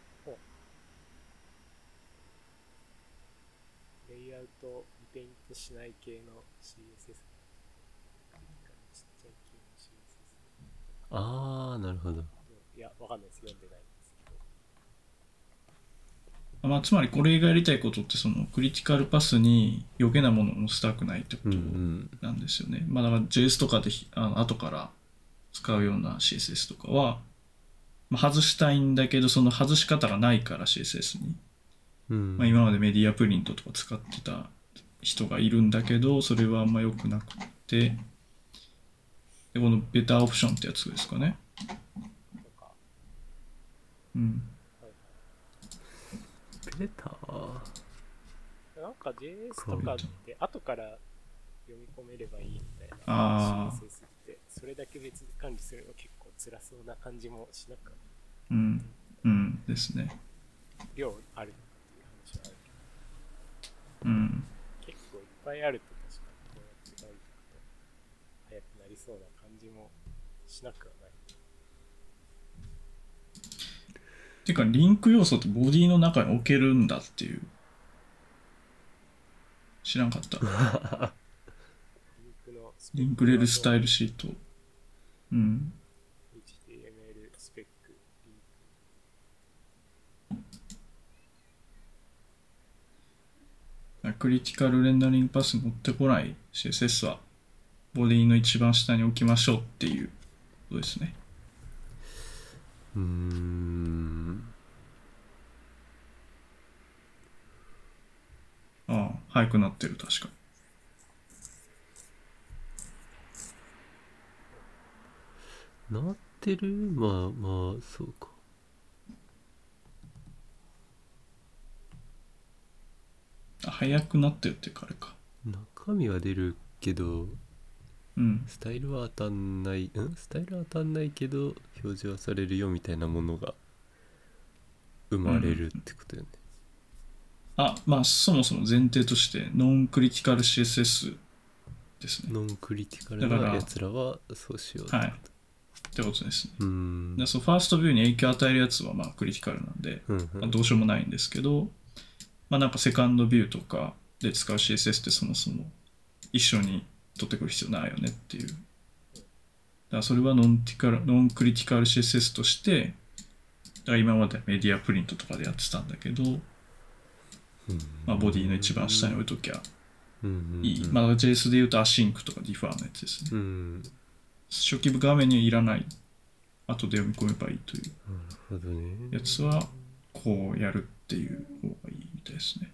レイアウトリペイントしない系の シーエスエス、 ああ、なるほど。いや、わかんないです、読んでないんですけど、まあ、つまりこれがやりたいことって、そのクリティカルパスに余計なものを載せたくないってことなんですよね、うんうん。まあ、だから ジェイエス とかであの後から使うような シーエスエス とかは、まあ、外したいんだけど、その外し方がないから シーエスエス に、うん、まあ、今までメディアプリントとか使ってた人がいるんだけど、それはあんま良くなくて、でこのベターオプションってやつですかね。うん。ベター。なんか ジェイエス とかって後から読み込めればいいみたいな。ああ。シーエスエス ってそれだけ別で管理するの結構辛そうな感じもしなかった。うんうんですね。量ある。うん、結構いっぱいあると確かにこうやって書いていくと早くなりそうな感じもしなくはない。てかリンク要素ってボディの中に置けるんだっていう知らんかったリンクのリンクレールスタイルシート、うん、エイチティーエムエル スペックリンククリティカルレンダリングパス持ってこない シーエスエス はボディの一番下に置きましょうっていうことですね。うーん、ああ、早くなってる確か。なってる？まあまあそうか。早くなってるっていうかあれか。中身は出るけど、うん、スタイルは当たんない、うん、スタイルは当たんないけど表示はされるよみたいなものが生まれるってことよね。うん、あ、まあそもそも前提としてノンクリティカル シーエスエス ですね。ノンクリティカルなやつらはそうしようってこと、はい、ってことですね。うーん、でそうファーストビューに影響を与えるやつはまあクリティカルなんで、うんうん、まあ、どうしようもないんですけど、まあ、なんかセカンドビューとかで使う シーエスエス ってそもそも一緒に取ってくる必要ないよねっていう。だからそれはノンティカル、ノンクリティカル シーエスエス として、だから今までメディアプリントとかでやってたんだけど、まあ、ボディの一番下に置いときゃいい、うんうんうん、まあ、ジェイエス でいうとアシンクとかディファーのやつですね、うん、初期画面にはいらない、後で読み込めばいいというやつはこうやるっていう方がいいみたいですね。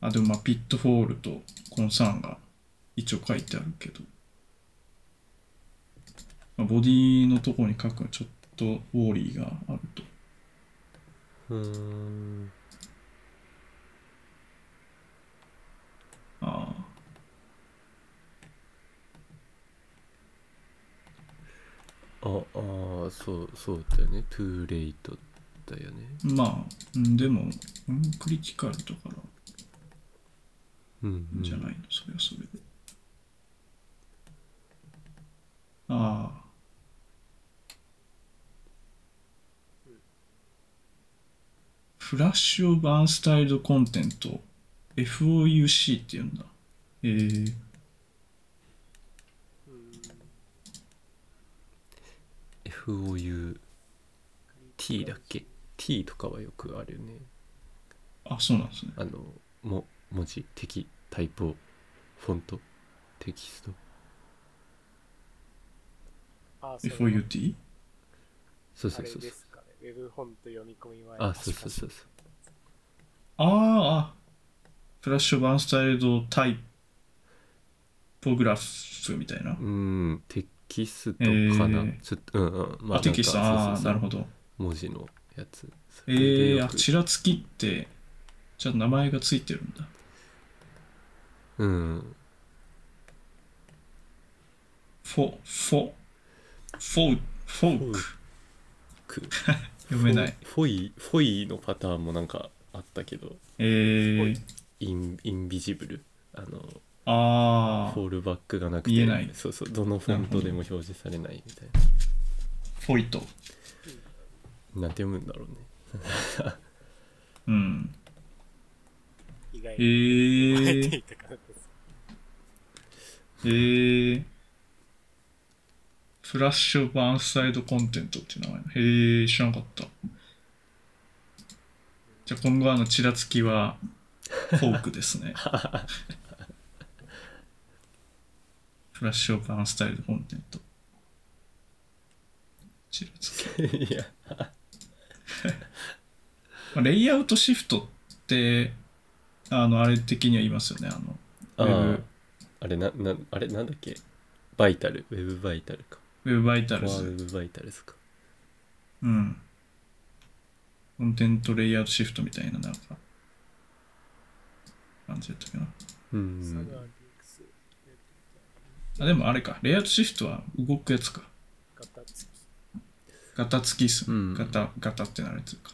あ、でもまあピットフォールとコンサーンが一応書いてあるけど、まあ、ボディのところに書くのちょっとウォーリーがあると。うーん、ああ、ああ、そうそうだよね。トゥーレイトだよね。まあでもクリティカルだから、うんうん、じゃないの、それはそれで。ああ、フラッシュオブアンスタイルドコンテント エフオーユーシー って言うんだ。えー、エフオーユーティー だっけ？ T とかはよくあるよね。あ、そうなんですね。あのも文字、テキ、タイポ、フォント、テキスト。あ、エフオーユーティー？ そうそうそうそう。ウェブフォント読み込み前。あ、そうそうそうそう。ああ、フラッシュオブアンスタイルドタイポグラフみたいな。うん、テキストかな。えー、ちょっと、うんうん。まあ、あ、テキスト、ああ、なるほど。文字のやつ。えー、あ、ちらつきって、じゃあ名前がついてるんだ。うん。フォ、フォ、フォ、フォーク。読めない。フォイ、フォイのパターンもなんかあったけど、えー、イン、インビジブル、あの、あフォールバックがなくて見えない、そうそう、どのフォントでも表示されないみたいな。フォイト。なんて読むんだろうね。うん。意外に。えー。えー。フラッシュオブアンサイドコンテントっていう名前。へー、知らなかった。じゃあ今後あのちらつきはフォークですね。フラッシュオブアンサイドコンテント。ちらつき。いや。レイアウトシフトってあのあれ的には言いますよね。あの。ああ。あれななあれなんだっけ。バイタル、ウェブバイタルか。ウェブバイタルズ。ウェブバイタルズか。うん。コンテンツレイヤードシフトみたいな、なんか、感じだったかな。うん。あ、でもあれか。レイヤードシフトは動くやつか。ガタつき。ガタつきっすね。ガタ、ガタってなるやつか。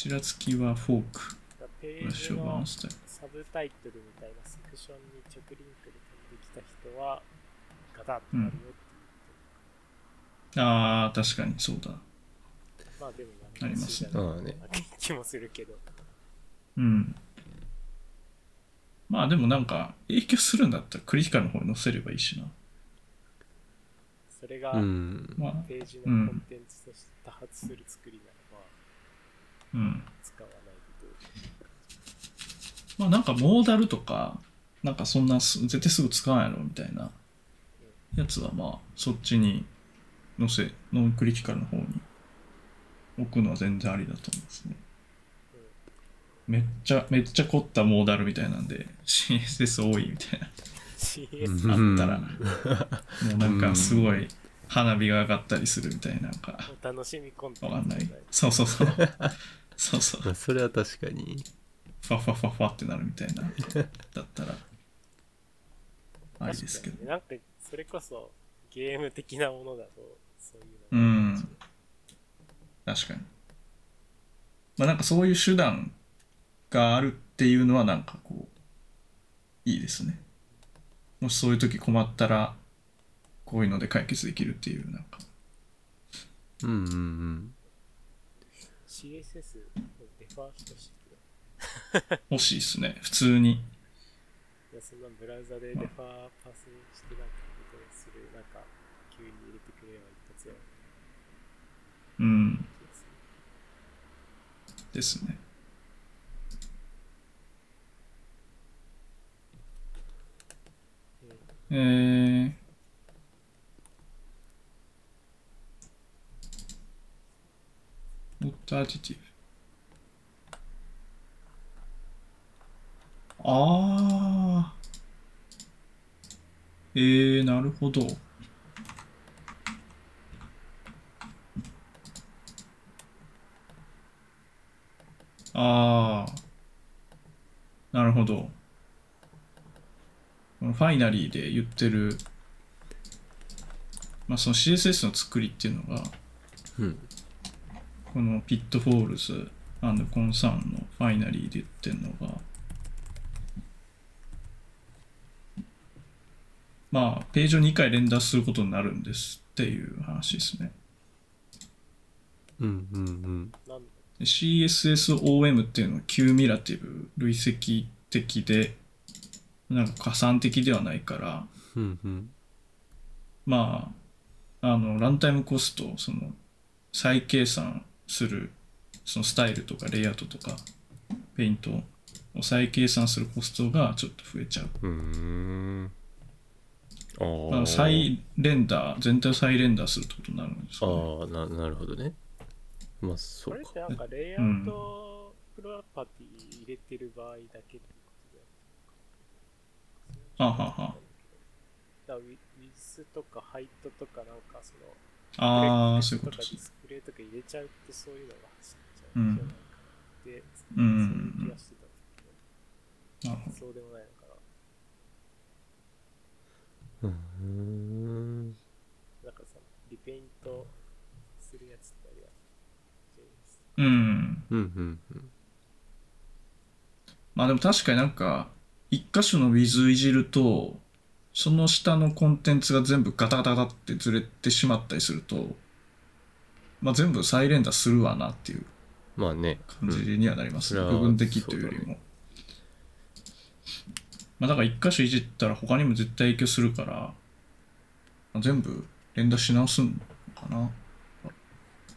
ちらつきはフォーク。ページのサブタイトルみたいなセクションに直リンクで飛んできた人はガタッとなるよって言って、うん、ああ確かにそうだ。まあでもなりますね。ああね。気もするけど。うん。まあでもなんか影響するんだったらクリティカルの方に載せればいいしな。それがページのコンテンツとして多発する作りならば使わないと、うん。まあなんかモーダルとかなんかそんな絶対すぐ使わんやろみたいなやつはまあそっちに載せノンクリティカルの方に置くのは全然ありだと思うんですね。めっちゃめっちゃ凝ったモーダルみたいなんで シーエスエス 多いみたいなあったらもうなんかすごい花火が上がったりするみたいな、なんかお楽しみコンテンツわかんない、そうそうそうそうそう、まあ、それは確かにファファファファってなるみたいなだったらあれですけど、なんかそれこそゲーム的なものだとそういうの、うん確かに、まあなんかそういう手段があるっていうのはなんかこういいですね。もしそういう時困ったらこういうので解決できるっていう、なんかうんうんうん シーエスエス のデファーしてほしいけど欲しいっすね普通に。いやそんなブラウザでデファーパスしてなんかみたいなする、なんか急に入れてくれれば一発やる、うんですね。えー、もっとアジティブ。ああ、えー、なるほど。ああ、なるほど。ファイナリーで言ってる、まあ、その シーエスエス の作りっていうのが、うん、このピットフォールズ&コンサーンのファイナリーで言ってるのが、まあページをにかい連打することになるんですっていう話ですね。うんうんうん。シーエスエスオーエム っていうのはキューミラティブ、累積的でなんか加算的ではないから、うんうん、まあ、あのランタイムコスト、その再計算するそのスタイルとかレイアウトとかペイントを再計算するコストがちょっと増えちゃう。うーん、あ、まあ、再レンダー、全体を再レンダーするってことになるんですかね。ああ、 な, なるほどね。まあそうか。これってなんかレイアウトプロパティ入れてる場合だけ。あはは。だウィズとかハイトとかなんかそのあーそういうことです。ディスプレイとか入れちゃうってそういうのが走っちゃうんじゃないかなって、うん、そういう気がしてたんだけど、そうでもないのかな。うん。なんかさリペイントするやつってあります。うんうんうんうん。まあでも確かになんか。一箇所の Wiz いじるとその下のコンテンツが全部ガタガタガタってずれてしまったりすると、まあ、全部再連打するわなっていう感じにはなります、まあね、うん、部分的というよりも、だ、ね、まあ、だから一箇所いじったら他にも絶対影響するから、まあ、全部連打し直すのかな。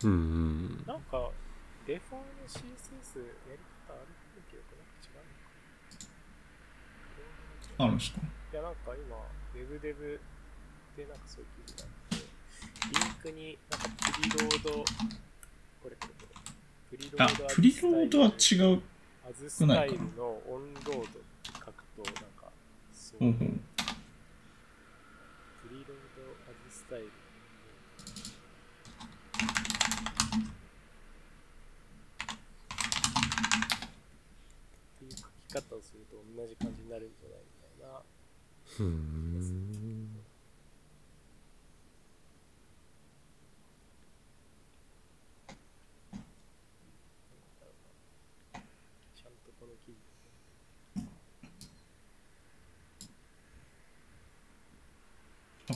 うんうん、なんかデファの シーエスエス やり方あるっていうかなんか違うのかあるんですか。いやなんか今 WebDev でなんかそういう記事があって、リンクになんかプリロードこれこれこれプリロードは違うアズスタイルのオンロードって書くとなんかそう、プリロードアズスタイルっていう書き方をすると同じ感じになるんじゃないか。ふーん、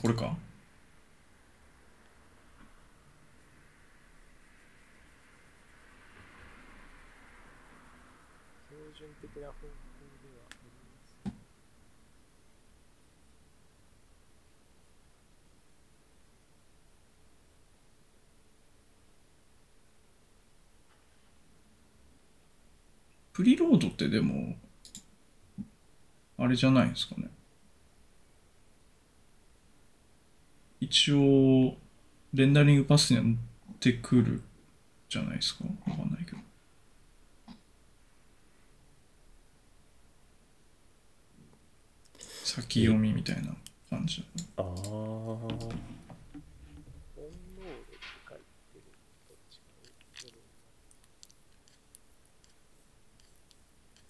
これか。標準的な方法ではあります。プリロードってでもあれじゃないんですかね。一応レンダリングパスには持ってくるじゃないですか。わかんないけど。先読みみたいな感じ。ああ。オ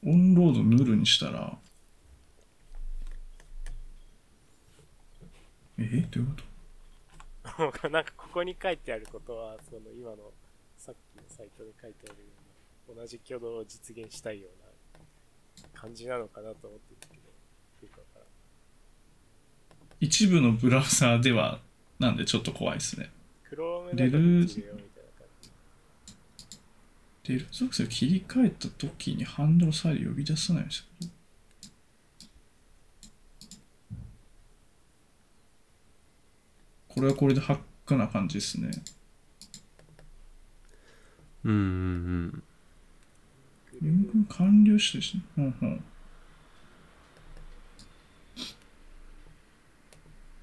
ンロードヌルにしたら。えー、どういうこと？なんかここに書いてあることはその今のさっきのサイトで書いてあるような同じ挙動を実現したいような感じなのかなと思ってたけど、よくわからん。一部のブラウザーではなんでちょっと怖いですね。クロームで切るよみたいな感じ。レル属性を切り替えたときにハンドルさえ呼び出さないんですけど。これはこれでハックな感じですね。うんうんうん。連軍完了してですね。ほんほん。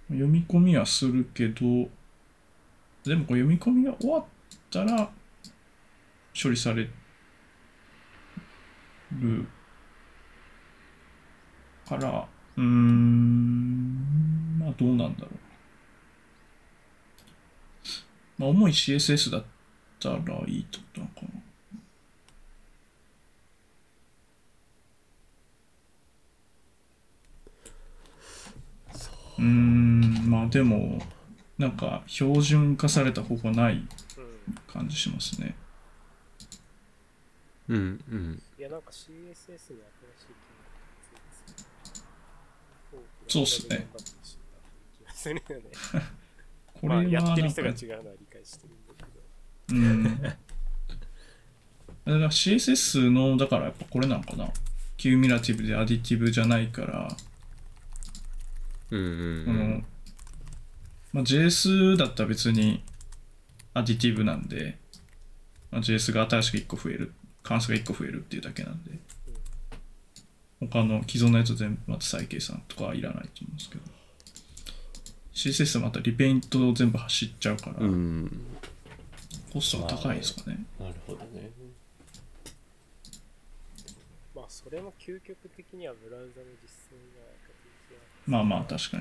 読み込みはするけど、でもこれ読み込みが終わったら処理されるから、うーん、まあどうなんだろう。まあ、重い シーエスエス だったらいいってことなのかな。うーん、まあでもなんか標準化された方法ない感じしますね。うんうん。いやなんか シーエスエス に新しい機能がついてそうですね。そうですね。これはやってる人が違うのは理解してるんだけど、うん、だから シーエスエス のだからやっぱこれなのかな、キューミラティブでアディティブじゃないから、うんうんうん、まあ、ジェイエス だったら別にアディティブなんで、まあ、ジェイエス が新しくいっこ増える、関数がいっこ増えるっていうだけなんで、うん、他の既存のやつ全部また再計算とかはいらないと思うんですけど、シーエスエス またリペイントを全部走っちゃうから、うん、コストが高いですかね。なるほどね。まあそれも究極的にはブラウザの実装がまあまあ確か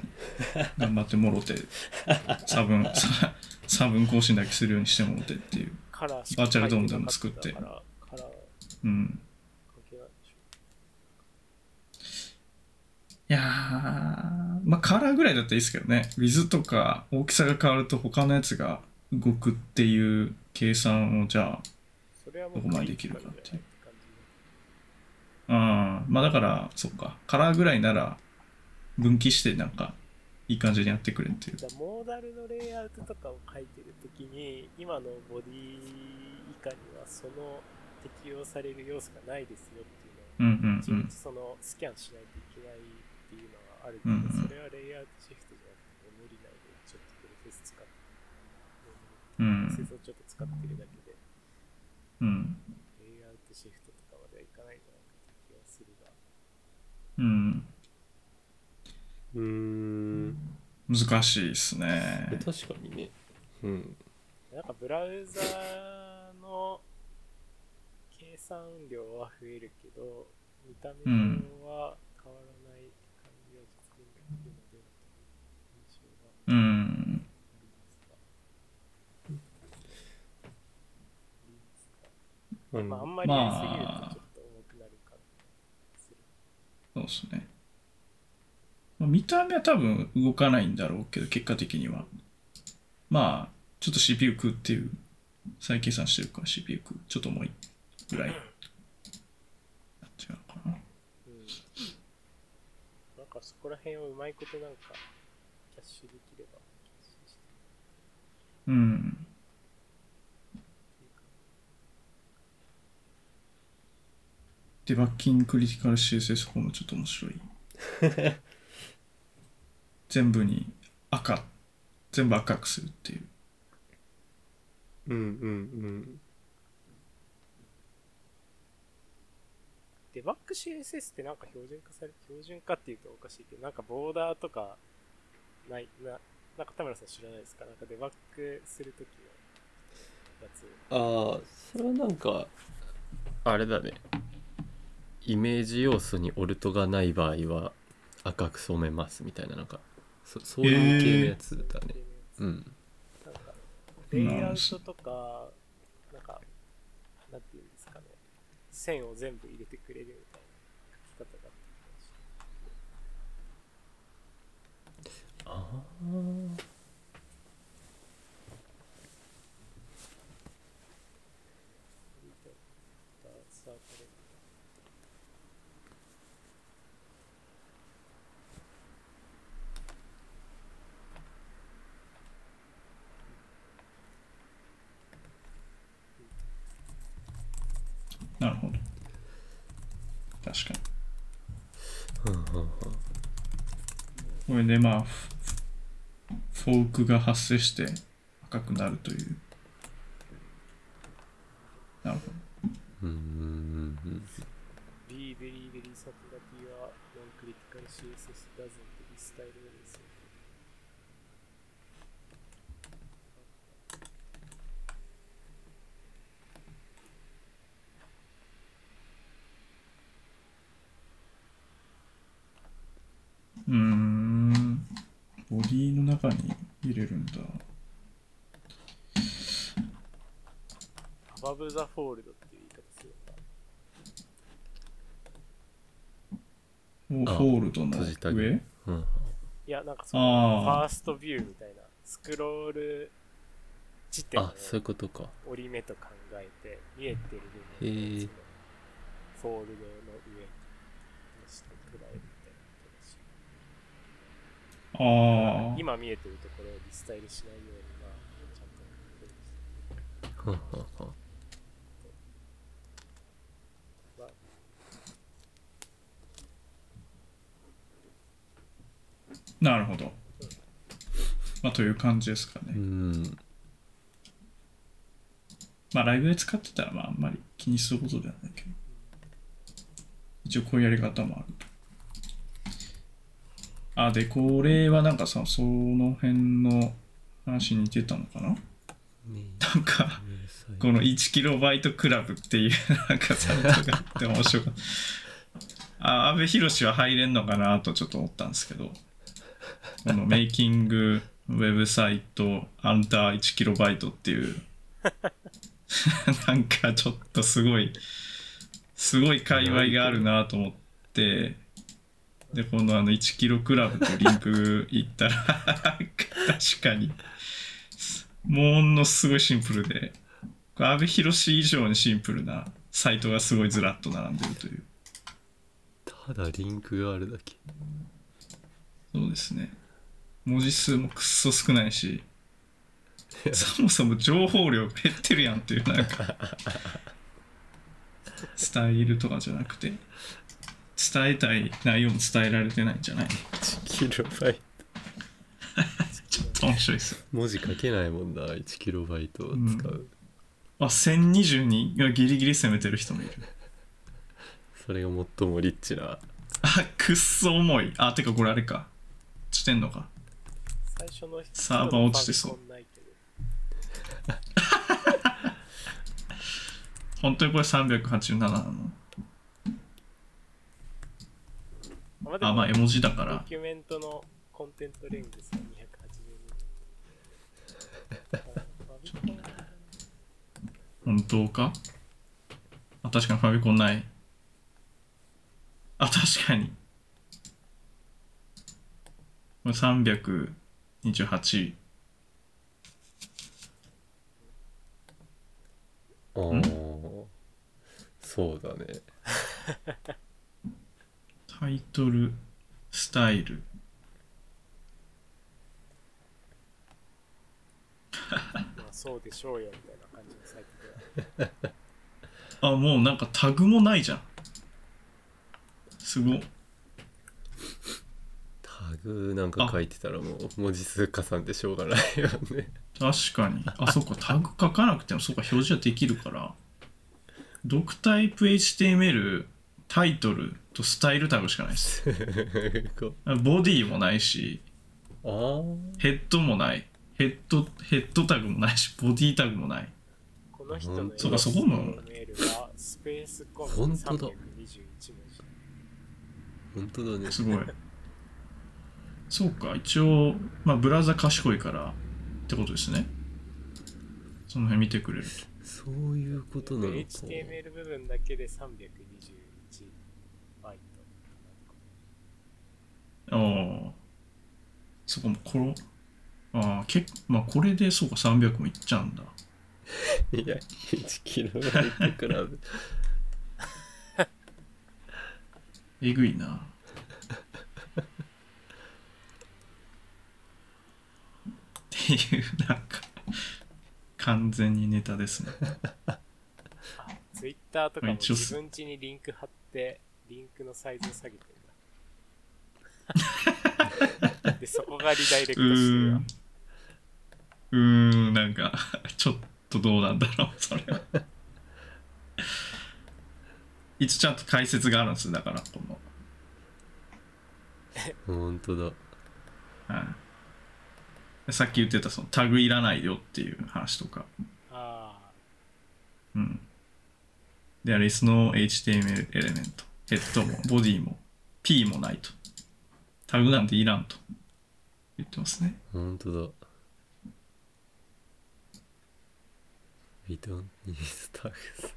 に頑張ってもろて差分差分更新だけするようにしてもろてっていうバーチャルドームでも作って、うん。いやー、まあカラーぐらいだったらいいですけどね。ウィズとか大きさが変わると他のやつが動くっていう計算をじゃあどこまでできるかっていう。ああ、まあだからそっか、カラーぐらいなら分岐してなんかいい感じにやってくれっていう。モーダルのレイアウトとかを書いてるときに今のボディ以下にはその適用される要素がないですよっていうのをいちいちそのスキャンしないといけないっていうのはあるけど、うんうん、それはレイアウトシフトじゃなくてメモリ内でちょっとプロセス使って、うん、プロセスをちょっと使ってるだけで、うん、レイアウトシフトとかまではいかないんじゃないかという気がするが、うん、うーん、難しいですね。確かにね、うん、なんかブラウザーの計算量は増えるけど見た目は変わらない、うん、うん、まああんまりやりすぎるとちょっと重くなるから、まあ、そうですね、まあ、見た目は多分動かないんだろうけど結果的にはまあちょっと シーピーユー 食うっていう、再計算してるから シーピーユー 食うちょっと重いぐらいなっちゃうかな。そこら辺をうまいことなんかキャッシュできればキャッシュして、うん。デバッキングクリティカル シーエスエス フォームちょっと面白い。全部に赤、全部赤くするっていう。うんうんうん。デバッグ シーエスエス ってなんか標準化され、標準化っていうとおかしいけど、なんかボーダーとかないな、なんか田村さん知らないですか？なんかデバッグするときのやつ。ああ、それはなんかあれだね。イメージ要素にオルトがない場合は赤く染めますみたいな、なんか そ, そういう系のやつだね。えー、うん。なんかレイアウトとかなんかなんていうんですかね、線を全部入れてくれるみたいな書き方があって。ああ。なるほど、確かに、うんうんうん、これでまあフォークが発生して赤くなるという、なるほど、うんうんうん。B very very saturated or non-critical シーエスエス doesn't be styled as it。うーん、ボディの中に入れるんだ。アバブ・ザ・フォールドっていう言い方する。フォールドの上？うん、いや、なんかそのファーストビューみたいな、スクロール地点の折り目と考えて見えてる部分のフォールドの上の下くらい。あ、今見えてるところをリスタイルしないようにはちゃんと。ははは。なるほど。まあという感じですかね。うん。まあライブで使ってたらまああんまり気にすることではないけど、一応こういうやり方もあると。あ、で、これはなんかさ、その辺の話に似てたのかな、ね、なんか、ね、この いちキロバイト クラブっていうなんかサイトがあって面白かった。あ、阿部寛は入れんのかなとちょっと思ったんですけど、このメイキングウェブサイトアンダー いちキロバイト っていうなんかちょっとすごいすごい界隈があるなと思って、で、このあのいちキロクラブとリンク行ったら確かにものすごいシンプルで、阿部寛以上にシンプルなサイトがすごいずらっと並んでるという。ただリンクがあるだけ。そうですね、文字数もくっそ少ないし、そもそも情報量減ってるやんっていう、なんかスタイルとかじゃなくて伝えたい内容も伝えられてないんじゃない？いちキロバイト ちょっと面白いですよ。文字書けないもんな、いちキロバイト を使う、うん、あ、せんにじゅうにがギリギリ攻めてる人もいる。それが最もリッチな。あ、くっそ重い。あ、てかこれあれか、落ちてんのか、最初のサーバー落ちてそう。本当にこれさんびゃくはちじゅうなななの？あ, あ、まあ絵文字だから。ドキュメントのコンテンツレングスがにひゃくはちじゅうに。本当か？あ、確かにファビコンない。あ、確かに。これさんびゃくにじゅうはち。ああ、そうだね。タイトル、スタイル、そうでしょうよみたいな感じのサイトであ、もうなんかタグもないじゃん。すごっ。タグなんか書いてたらもう文字数加算でしょうがないよね。確かに。あ、そっか、タグ書かなくてもそっか、表示はできるから。ドクタイプ エイチティーエムエル、タイトルとスタイルタグしかないです。ボディもないし、あー、ヘッドもない。ヘッド、ヘッドタグもないし、ボディタグもない。この人のメールはスペースコムさんびゃくにじゅういち文字。本当だね。すごい。そうか、一応、まあ、ブラウザ賢いからってことですね。その辺見てくれると。そういうことなのか。エイチティーエムエル 部分だけでさんびゃくにじゅういちバイト。ああ。そこもこれ、ああ、けまあこれでそうかさんびゃくもいっちゃうんだ。いや、いちキロバイトクラブ。えぐいな。っていうなんか完全にネタですね。ツイッターとかも自分家にリンク貼ってリンクのサイズを下げてるな。でそこがリダイレクトしてるわ。うーん、なんかちょっとどうなんだろうそれは。一応ちゃんと解説があるんですだからこの。本当だ。うん。さっき言ってたそのタグいらないよっていう話とか、あ、うん、でレスの エイチティーエムエル エレメント、ヘッドもボディも P もないと、タグなんていらんと言ってますね。本当だ。We don't need tags。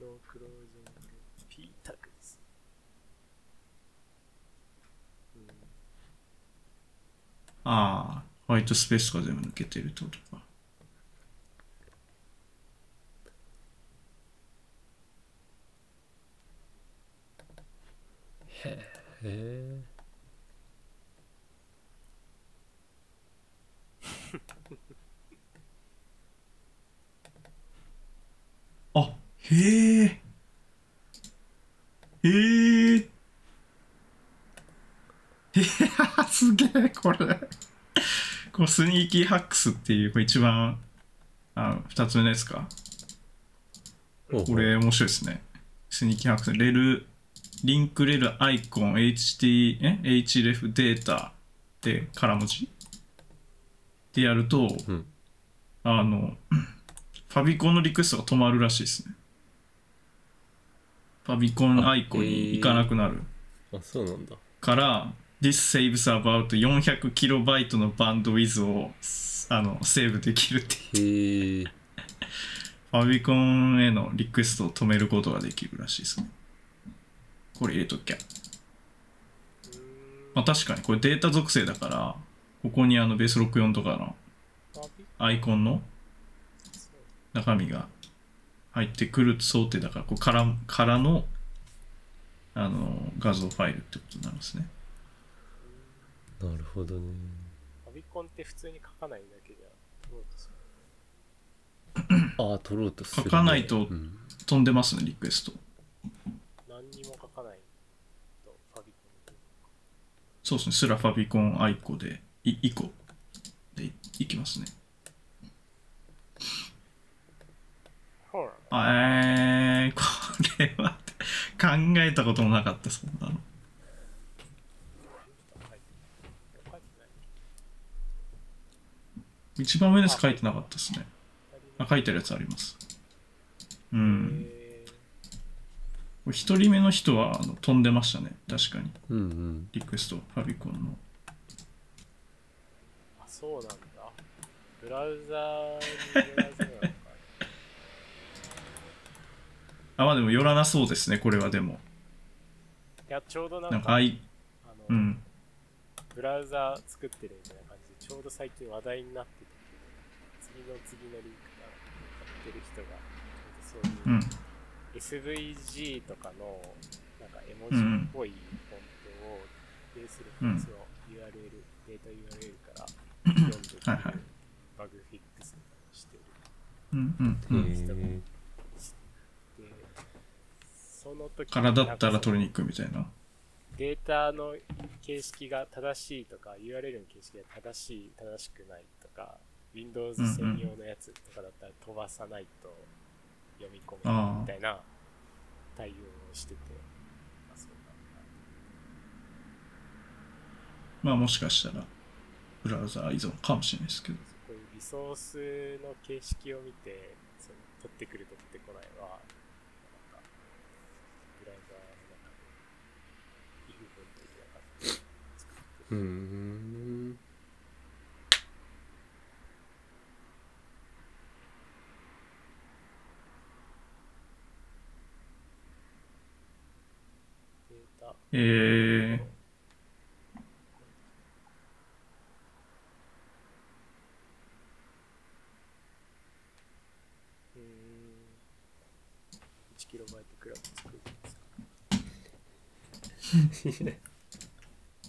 No closing。ああ、ホワイトスペースが全部抜けてるってことか。へえ。あ、へえ。へえ。いやすげえこれこうスニーキーハックスっていうこれ一番あのふたつめですか。これ面白いですね。スニーキーハックスレルリンクレルアイコン エイチティー え href データで空文字でやると、うん、あのファビコンのリクエストが止まるらしいですね。ファビコンアイコンに行かなくなる。あ、えー、あ、そうなんだ。からThis saves about よんひゃくキロバイトのバンドウィズをあのセーブできるって言ってファビコンへのリクエストを止めることができるらしいですね。これ入れときゃ、まあ、確かにこれデータ属性だからここにあのベースろくじゅうよんとかのアイコンの中身が入ってくる想定だから、こうから、からの、あの画像ファイルってことになるんですね。なるほどね。ファビコンって普通に書かないだけじゃ取ろうとする。ああ、取ろうとする、ね。書かないと飛んでますね、うん、リクエスト。何にも書かないとファビコン。そうですね、スラファビコンアイコでいイコで い, いきますね。ほら。えー、これは考えたこともなかったそんなの。一番上です。書いてなかったですね。あ、書いてるやつあります。うん。一人目の人はあの飛んでましたね。確かに。うんうん、リクエストファビコンの。あ、そうなんだ。ブラウザーにブラウザーなのか。あ、まあでも寄らなそうですね。これはでも。いや、ちょうどなんか。なんかあいあの、うん。ブラウザー作ってるみたいな感じでちょうど最近話題になってて。次の次のリンクが買ってる人がそういう、うん、エスブイジー とかのなんか絵文字っぽいフォントをする話を ユーアールエル、データ ユーアールエル から読んでくるバグフィックスをしているうんその時からだったら取りに行くみたいなデータの形式が正しいとか ユーアールエル の形式が正しい正しくないとか Windows 専用のやつとかだったら飛ばさないと読み込むみたいな対応をしててまあもしかしたらブラウザー依存かもしれないですけどこういうリソースの形式を見てその取ってくると取ってこないはなんかブラウザーの中で異風分的な感じで作ってるうーんデータえー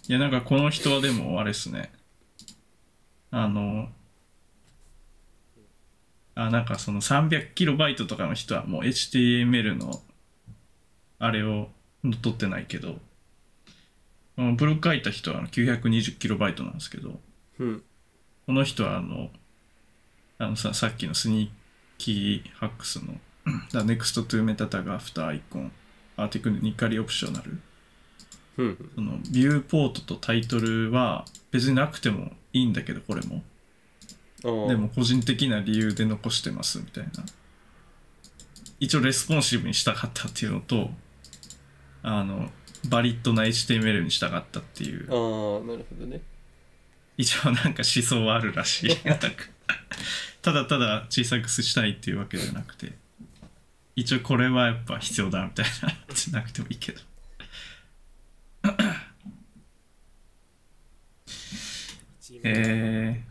いやなんかこの人はでもあれですねあのあなんかその さんびゃくキロバイト とかの人はもう エイチティーエムエル のあれを取ってないけどブログ書いた人は きゅうひゃくにじゅうキロバイト なんですけど、うん、この人はあの、 あのさ、さっきのスニーキーハックスのThe next to meta tag after icon are technically optionalそのビューポートとタイトルは別になくてもいいんだけどこれもでも個人的な理由で残してますみたいな一応レスポンシブにしたかったっていうのとあのバリッドな エイチティーエムエル にしたかったっていうああなるほどね一応なんか思想はあるらしいただただ小さくしたいっていうわけじゃなくて一応これはやっぱ必要だみたいなじゃなくてもいいけどえ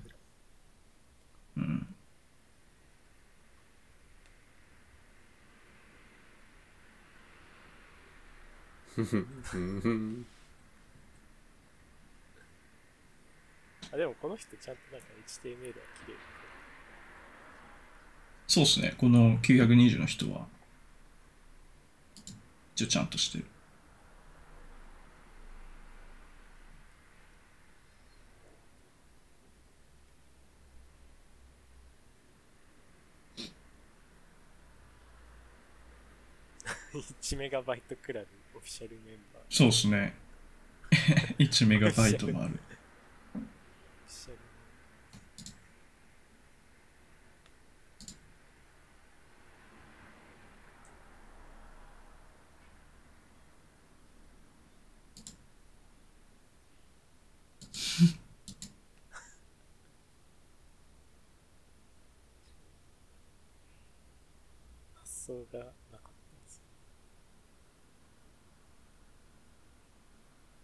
ーうんあでもこの人ちゃんとなんか エイチティーエムエル は綺麗そうですねこのきゅうひゃくにじゅうの人は一応ちゃんとしてるいちメガバイトくらいのオフィシャルメンバーそうですねいちメガバイトもある発想が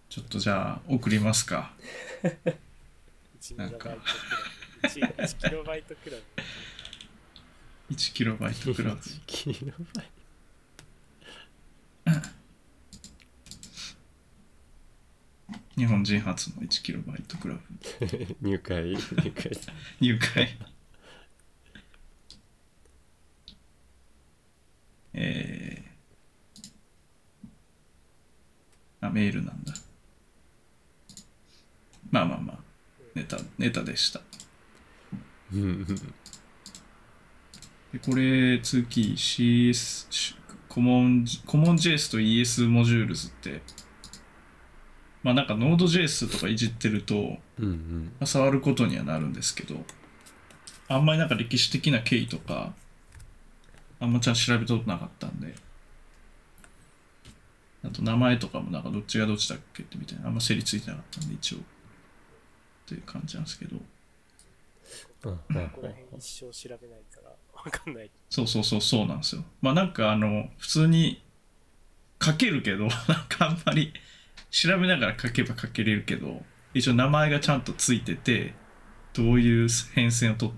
ちょっとじゃあ送りますかなんかいちキロバイトクラブいちキロバイトクラブ日本人初のいちキロバイトクラブ入会入会入会えーあメールなんだまあまあまあネタネタでしたでこれ次 シーエス CommonJS と イーエス モジュールズってまあなんか Node.js とかいじってると、うんうんまあ、触ることにはなるんですけどあんまりなんか歴史的な経緯とかあんまちゃんと調べたことなかったんであと名前とかもなんかどっちがどっちだっけってみたいなあんま整理ついてなかったんで一応という感じなんですけどここら辺一生調べないから分かんないそうそうそうそうなんですよまあなんかあの普通に書けるけどなんかあんまり調べながら書けば書けれるけど一応名前がちゃんとついててどういう変遷を取っ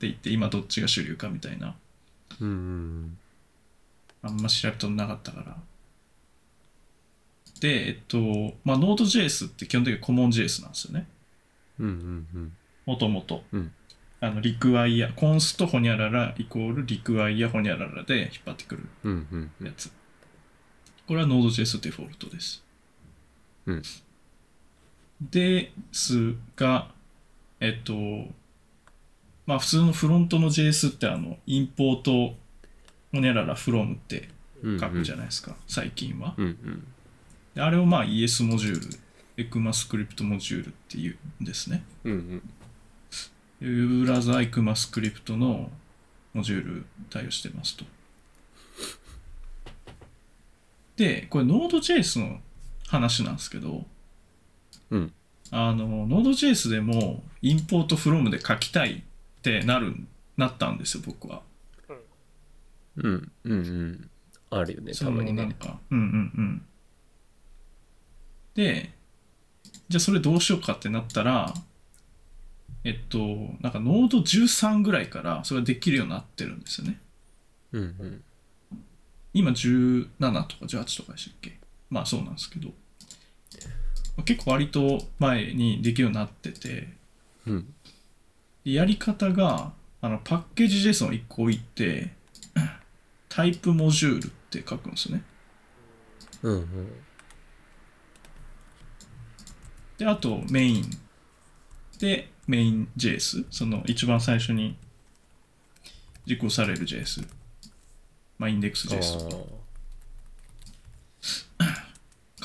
ていって今どっちが主流かみたいなうんうんあんま調べとんなかったからで、えっとまあ、Node.js って基本的に CommonJS なんですよね。もともとリクワイアコンストホニャラライコールリクワイアホニャララで引っ張ってくるやつ、うんうんうん、これは Node.js デフォルトです、うん、ですがえっとまあ普通のフロントの ジェイエス ってあのインポートホニャララ from って書くじゃないですか、うんうん、最近は、うんうん、であれをまあ イーエス モジュールエクマスクリプトモジュールっていうんですね、うんうん、ブラウザーエクマスクリプトのモジュール対応してますと。でこれ Node.js の話なんですけど、うん、あの Node.js でもインポート from で書きたいってなるなったんですよ僕は、うん、うんうんうんあるよねたまにねなんかうんうんうんでじゃあそれどうしようかってなったら、えっと、なんかノードじゅうさんぐらいからそれができるようになってるんですよね。うんうん、今じゅうななとかじゅうはちとかでしたっけ？まあそうなんですけど、結構割と前にできるようになってて、うん、やり方があのパッケージ ジェイエス をいっこ置いてタイプモジュールって書くんですよね。うんうんであとメインでメイン ジェイエス その一番最初に実行される ジェイエス まあインデックス ジェイエス と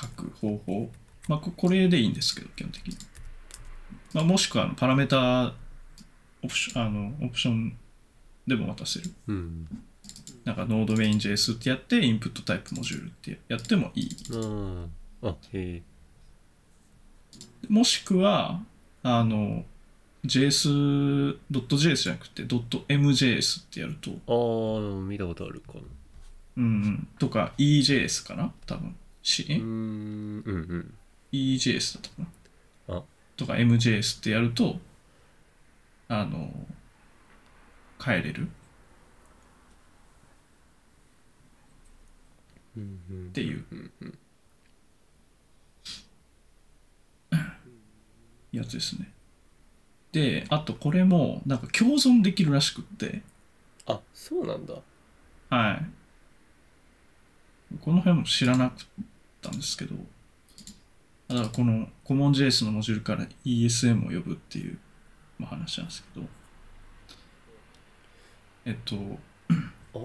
書く方法まあこれでいいんですけど基本的に、まあ、もしくはあのパラメータオプションあのオプションでも渡せる、うん、なんかノードメイン ジェイエス ってやってインプットタイプモジュールってやってもいい、うん、あへえもしくはあの ジェイエス.js じゃなくて .mjs ってやるとああ見たことあるかなうんうんとか イージェイエス かな多分しうんうんうん。イージェイエス だったかなあとか エムジェイエス ってやるとあの変えれる、うんうん、っていう、うんうんやつですね。で、あとこれもなんか共存できるらしくって。あ、そうなんだ。はい。この辺も知らなかったんですけど、だからこの CommonJS のモジュールから イーエスエム を呼ぶっていう話なんですけど、えっと、あ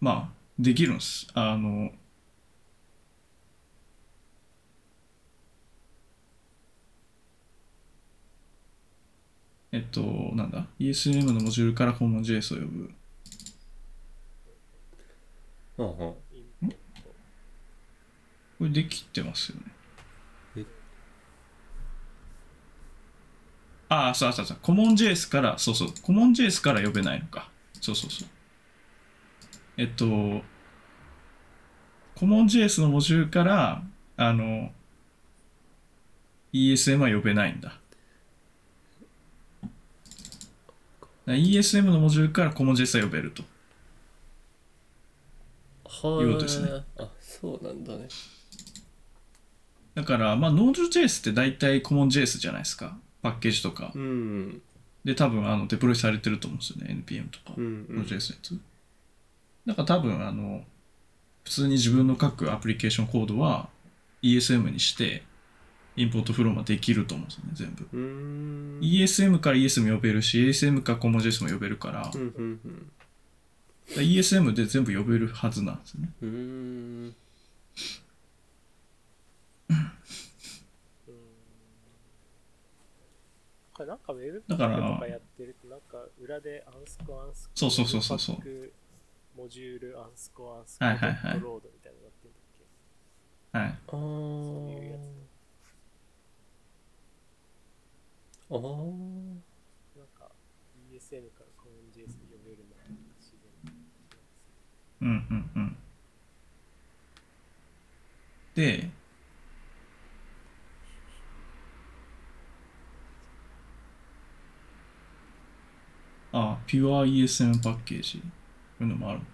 まあできるんです。あの。えっと、なんだ イーエスエム のモジュールから CommonJS を呼ぶ。ああ、これできてますよね。えああ、そうそうそう。CommonJS から、そうそう。CommonJS から呼べないのか。そうそうそう。えっと、CommonJS のモジュールから、あの、イーエスエム は呼べないんだ。イーエスエム のモジュールからコモン ジェイエス を呼べるということですね。あ、そうなんだね。だから、まあ、Node.js って大体コモン ジェイエス じゃないですか。パッケージとか。うん、で、多分あのデプロイされてると思うんですよね。エヌピーエム とか、うんうん、Node.js のやつ。だから多分あの、普通に自分の書くアプリケーションコードは イーエスエム にして、インポートフローもできると思うんですよね、全部。うーん イーエスエム から イーエスエム 呼べるし、イーエスエム から CommonJS も呼べるから、うんうんうん、だ イーエスエム で全部呼べるはずなんですね。うーんなんかウェブとかやってると、なんか裏でアンスコアンスコ、そうそうそうそうそう。モジュールアンスコアンスコドットロードみたいなのやってるんだっけ？はい。そういうやつ。ああ。なんか イーエスエム からコモン ジェイエス に呼べるのが自然。うんうんうん。で、あ、ピュア イーエスエム パッケージ。こういうのもあるんだ。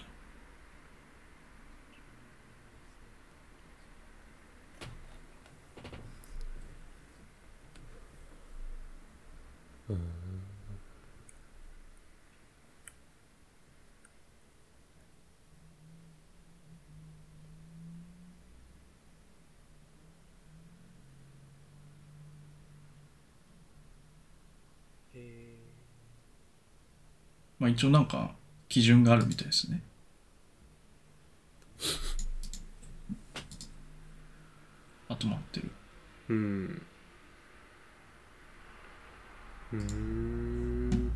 まあ、一応なんか基準があるみたいですね。あと待ってる。うん。うーん。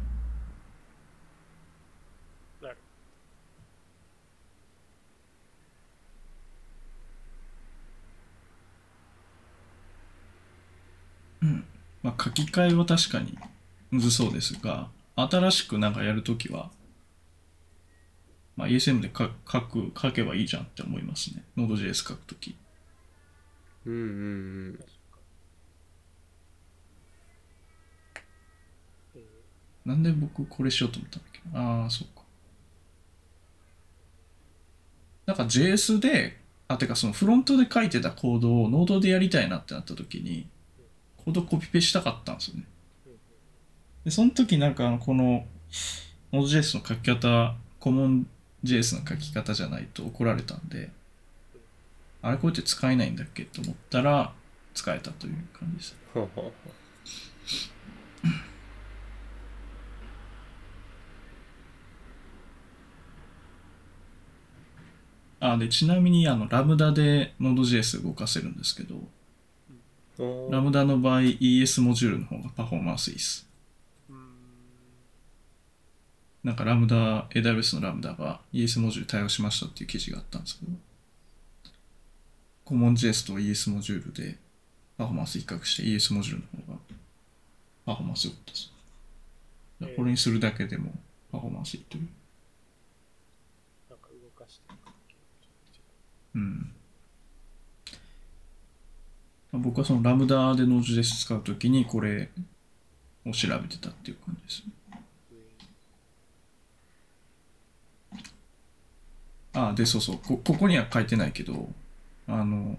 うん。まあ書き換えは確かにむずそうですが、新しくなんかやるときは、まあ、イーエスエム で書く、書けばいいじゃんって思いますね。Node.js 書くとき。うんうんうん。なんで僕これしようと思ったんだっけ。ああ、そうか。なんか ジェイエス で、あ、てかそのフロントで書いてたコードを Node でやりたいなってなったときに、コードコピペしたかったんですよね。で、その時なんかこの Node.js の書き方、CommonJS の書き方じゃないと怒られたんで、あれこうやって使えないんだっけと思ったら使えたという感じです。ほうほうほう。あ、でちなみにあのラムダで Node.js 動かせるんですけど、ラムダの場合 イーエス モジュールの方がパフォーマンスいいです。なんかラムダ、エーダブリューエス のラムダが イーエス モジュール対応しましたっていう記事があったんですけど、CommonJS と イーエス モジュールでパフォーマンス比較して イーエス モジュールの方がパフォーマンス良かったです。これにするだけでもパフォーマンスいいという。なんか動かしてるか。うん。僕はそのラムダで Node.js 使うときにこれを調べてたっていう感じですね。あ、で、そうそう、こ、ここには書いてないけど、あの、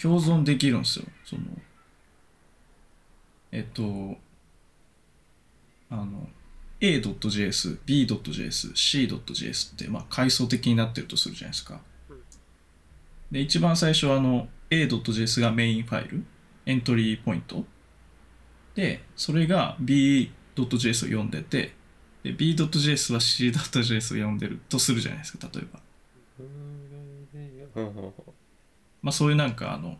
共存できるんですよ。その、えっと、あの、エードットジェイエス、ビードットジェイエス、シードットジェイエス って、まあ、階層的になってるとするじゃないですか。で、一番最初は、あの、エードットジェイエス がメインファイル、エントリーポイント。で、それが ビードットジェイエス を読んでて、で ビードットジェイエス は シードットジェイエス を読んでるとするじゃないですか、例えば。まあそういうなんかあの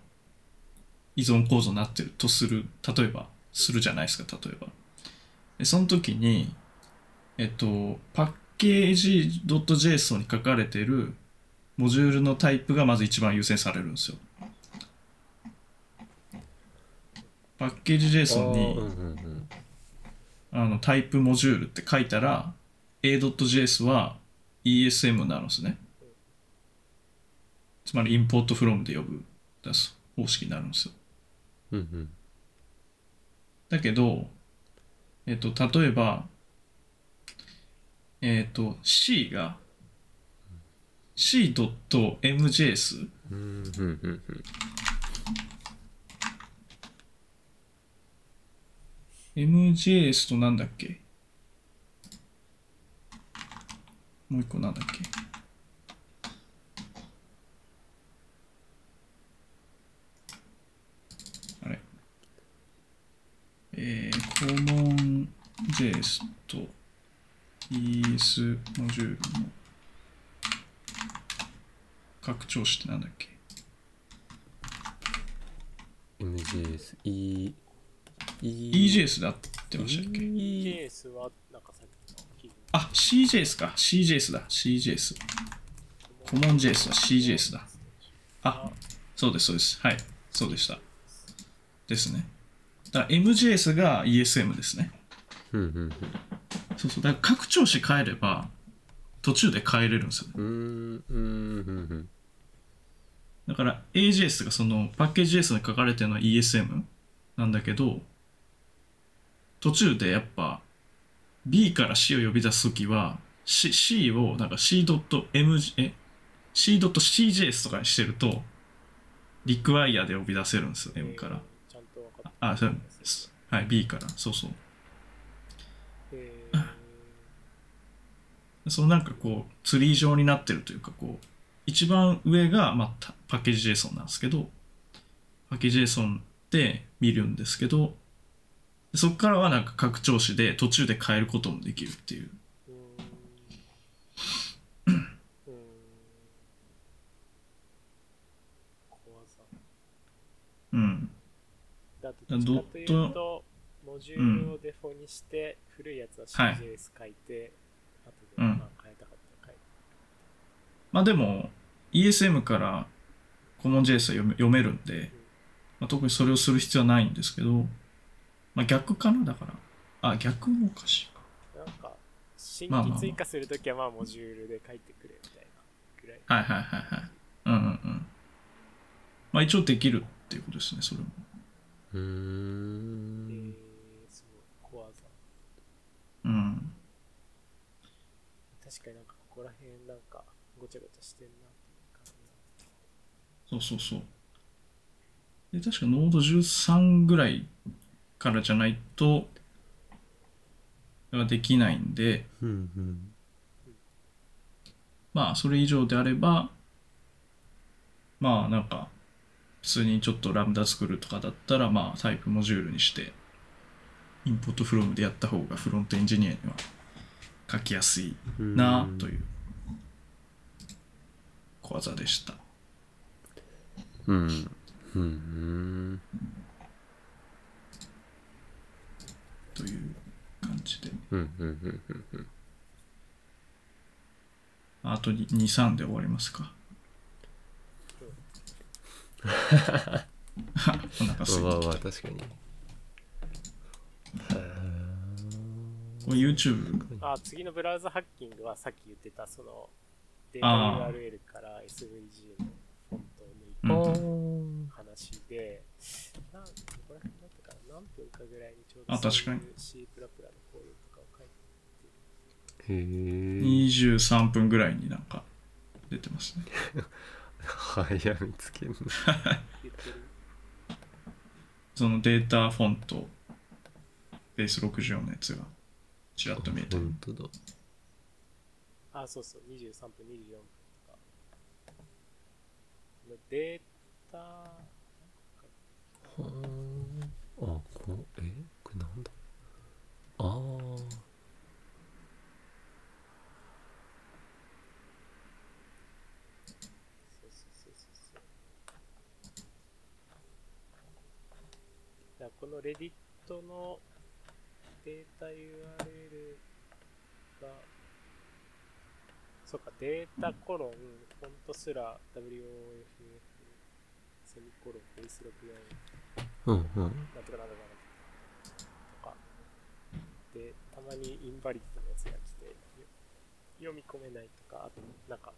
依存構造になってるとする、例えばするじゃないですか、例えば。でその時にえっとパッケージ .json に書かれてるモジュールのタイプがまず一番優先されるんですよ。パッケージ JSON にあのタイプモジュールって書いたら エードットジェイエス は イーエスエム になるんですね。つまりインポートフロムで呼ぶ方式になるんですよ。うんうん、だけど、えっと、例えば、えっと、C が シードットエムジェイエス、うんうんうんうんmjs となんだっけ、もう一個なんだっけ、あれ、えー、CommonJS と イーエス モジュールの拡張子ってなんだっけ、 mjs eイージェイエス で合ってましたっけ？ イージェイエス はなんかさっきのあ、シージェイエス か。シージェイエス だ。シージェイエス。CommonJS は シージェイエス だ。あ、そうです、そうです。はい。そうでした。ですね。だから エムジェイエス が イーエスエム ですね。うんうんうん。そうそう。だから拡張子変えれば、途中で変えれるんですよね。うんうんうんうん。だから エージェイエス がそのパッケージ ジェイエス に書かれてるのは イーエスエム なんだけど、途中でやっぱ B から C を呼び出すときは C, C をなんか シードットエムジェイエス シードットシージェイエス とかにしてるとリクワイアで呼び出せるんですよ、 M から。ちゃんと分かった。あ、そうです。はい、B から。そうそう。えー、そのなんかこうツリー状になってるというか、こう一番上が、まあ、パッケージ ジェイエスオン なんですけど、パッケージ ジェイエスオン で見るんですけど、そこからはなんか拡張子で途中で変えることもできるっていう。うん。だとどっちかというとモジュールをデフォにして、うん、古いやつは シージェーエス 書いて、はい、後でまあ変えたかったら変える、うん。まあでも イーエスエム からCommonJS は読めるんで、うんまあ、特にそれをする必要はないんですけど、まあ逆かなだからあ逆もおかしいか。なんか新規追加するときはまあモジュールで書いてくれみたいなぐらい。はいはいはいはい。うんうんうん。まあ一応できる。っていうことですね、それも。うーん。えー、すごい、小技。うん。確かになんかここら辺なんかごちゃごちゃしてるなっていう感じ。そうそうそう。で、確かノードじゅうさんぐらいからじゃないとできないんで、うんうん、まあそれ以上であれば、まあなんか普通にちょっとラムダ作るとかだったら、まあ、タイプモジュールにしてインポートフロムでやった方がフロントエンジニアには書きやすいなという小技でした。うんうんという感じで、うんうんうんうんうん、あとに、に、さんで終わりますか。お腹すいてきた。わわ確かに。これ YouTube。あ、次のブラウザハッキングはさっき言ってたそのデータ ユーアールエル から エスブイジー のフォントを抜いた話で、うん、なんこれだったかな何分かぐらいにちょうど C プラプラのコールとかを書いて。へえ。にじゅうさんぷんぐらいになんか出てますね。早見つけんのそのデータフォントベースろくじゅうよんのやつがちらっと見えた。本当だ。あ、そうそうにじゅうさんぷんにじゅうよんぷんとかデータはーあこえこれなんだあーこのレディットのデータ ユーアールエル がそうかデータコロンフォントスラ ダブリューオーエフエフ セミコロンベースろくじゅうよんなんとかなんとかなんとかでたまにインバリッドのやつが来て読み込めないとかあとなんか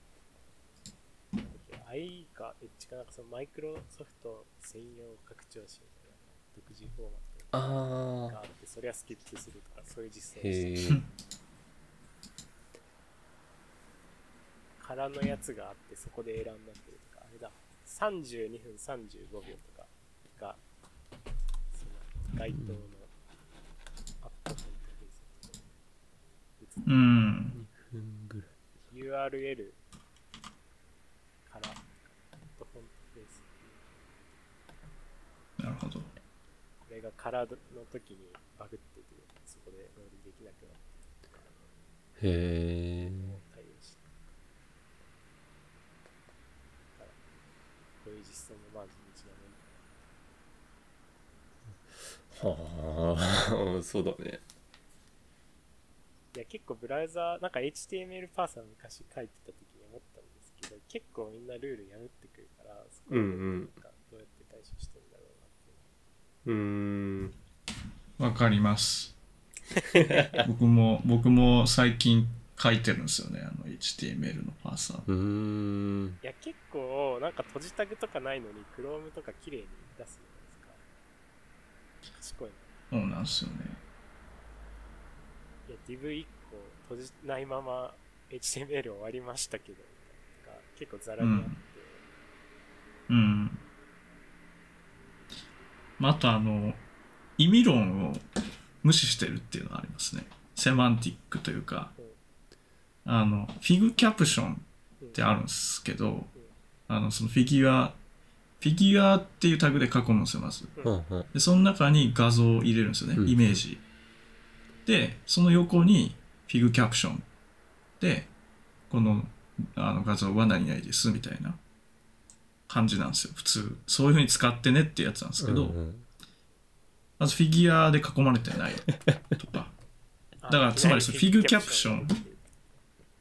アイ か H かなんかそのマイクロソフト専用拡張子独自フォーマットがあってそれはスキップするとかそういう実装をしてるからのやつがあってそこでエラーになってるとかあれださんじゅうにふんさんじゅうごびょうとかがその該当のアップのインターフェースうんにふんぐらい ユーアールエル からアップフォントフェースなるほどそれがカラーの時にバグっててそこでロールできなくなってへえ対応してこういう実装もまあ地道なもんはあそうだねいや結構ブラウザーなんか エイチティーエムエル パーサー昔書いてた時に思ったんですけど結構みんなルール破ってくるからそこでなんかどうやって対処してるんだろう、うんうんうーんわかります僕も僕も最近書いてるんですよねあの エイチティーエムエル のパーサーうーんいや結構なんか閉じタグとかないのに Chrome とか綺麗に出すじゃないですか賢いなそうなんですよねいや ディブいっこ 閉じないまま エイチティーエムエル 終わりましたけど結構ザラにあってうん、うんあとあの意味論を無視してるっていうのがありますねセマンティックというかあのフィグキャプションってあるんですけどあのそのフィギュアフィギュアっていうタグで過去を載せます、うん、でその中に画像を入れるんですよね、うん、イメージで、その横にフィグキャプションでこ の, あの画像は何々ですみたいな感じなんですよ。普通そういう風に使ってねってやつなんですけど、うんうん、まずフィギュアで囲まれてないとかだからつまりフィグキャプション、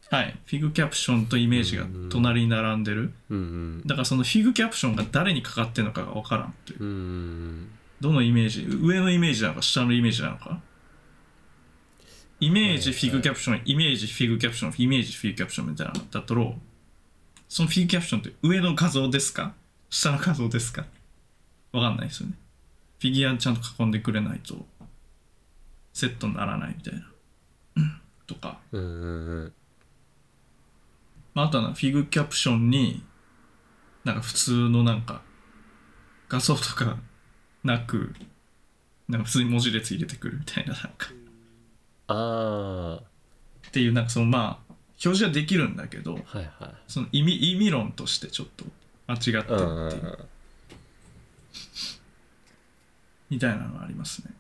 はい、フィグキャプションとイメージが隣に並んでる、うんうん、だからそのフィグキャプションが誰にかかってるのかが分からんっていう、うんうん、どのイメージ、上のイメージなのか下のイメージなのか、イメージフィグキャプション、イメージフィグキャプション、イメージフィグキャプションみたいなのだったろう、そのフィグキャプションって上の画像ですか下の画像ですか分かんないですよね。フィギュアちゃんと囲んでくれないとセットにならないみたいなとか、うんうんうん、まあ、あとはフィグキャプションになんか普通のなんか画像とかなくなんか普通に文字列入れてくるみたいな、なんかあーっていうなんかそのまあ表示はできるんだけど、はいはい、その意味、意味論としてちょっと間違ってるっていうみたいなのがありますね。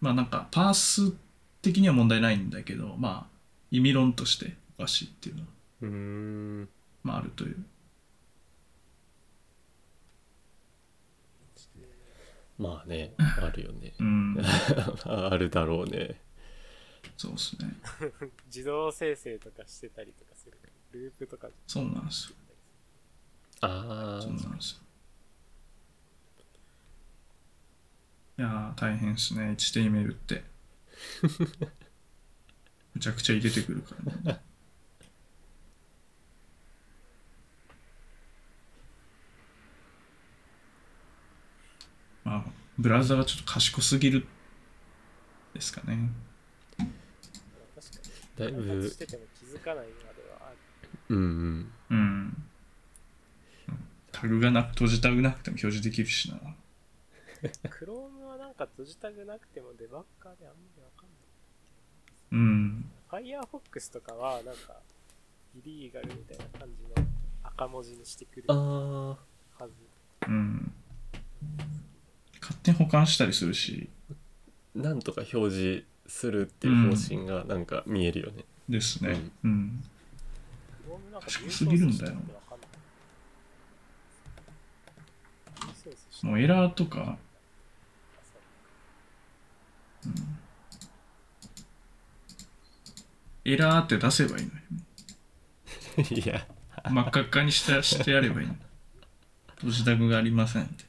まあなんかパース的には問題ないんだけど、まあ意味論としておかしいっていうのはうーん、まああるという、まあねあるよねうんあるだろうね。そうですね自動生成とかしてたりとかするループとか、そうなんですよ、ああそうなんですよ、いや大変ですね エイチティーエムエル ってむちゃくちゃ入れてくるからねまあブラウザがちょっと賢すぎるですかね。確かに開発してても気づかないまではある、うんうんうん、タグがなく閉じタグなくても表示できるしなクロームはなんか閉じタグなくてもデバッカーであんまりわかんない。うん。Firefox とかはなんかイリーガルみたいな感じの赤文字にしてくるはず。うん。勝手に保管したりするし。なんとか表示するっていう方針がなんか見えるよね。うん、ですね。うん。クロームなんか賢すぎるんだよ。もうエラーとか。うん、エラーって出せばいいのにいや真っ赤っかに し, してやればいいのに閉じタグがありませんって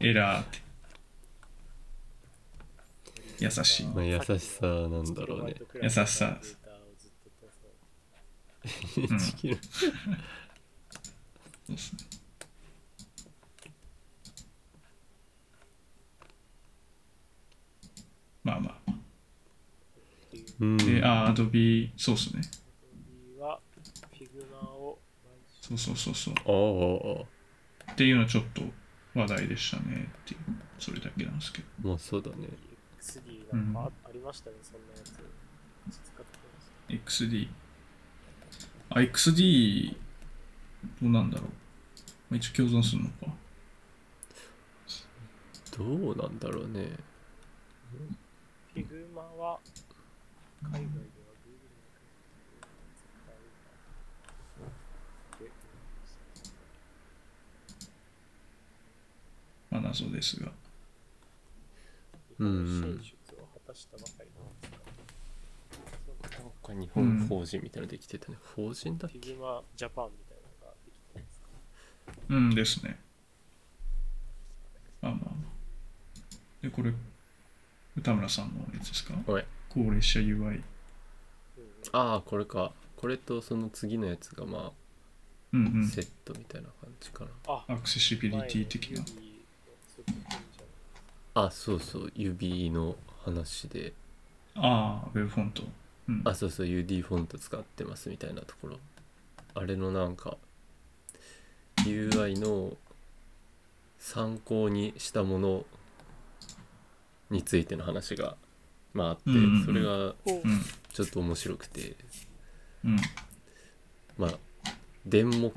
エラーって優しい、まあ、優しさなんだろうね、優しさいちキロそうですね。まあまあ。うん、で、あ、Adobe、そうですね。Adobe は Figma を。そうそうそうそう。おー。っていうのはちょっと話題でしたねっていう、それだけなんですけど。まあそうだね。エックスディー なんかありましたね、うん、そんなやつ。使ってました。エックスディー。あ、エックスディー、どうなんだろう。一応共存するのか。どうなんだろうね。フィグマは海外では Google の使い方で、まあ謎ですが、うん、進出を果たしたばかりなんですか。なんか日本法人みたいなのできてたね。うん、法人だっけ？フィグマジャパンみたいなのができてるんですか。うんですね。まあまあまあ。でこれ。田村さんのやつですか？これ高齢者 ユーアイ、 ああこれか、これとその次のやつがまあ、うんうん、セットみたいな感じかな。あアクセシビリティ的な、あそうそう指の話で、ああウェブフォント、うん、あそうそう ユーディー フォント使ってますみたいなところ、あれのなんか ユーアイ の参考にしたものについての話が、まあ、あって、うんうんうん、それがちょっと面白くて、ううん、まあ電目、う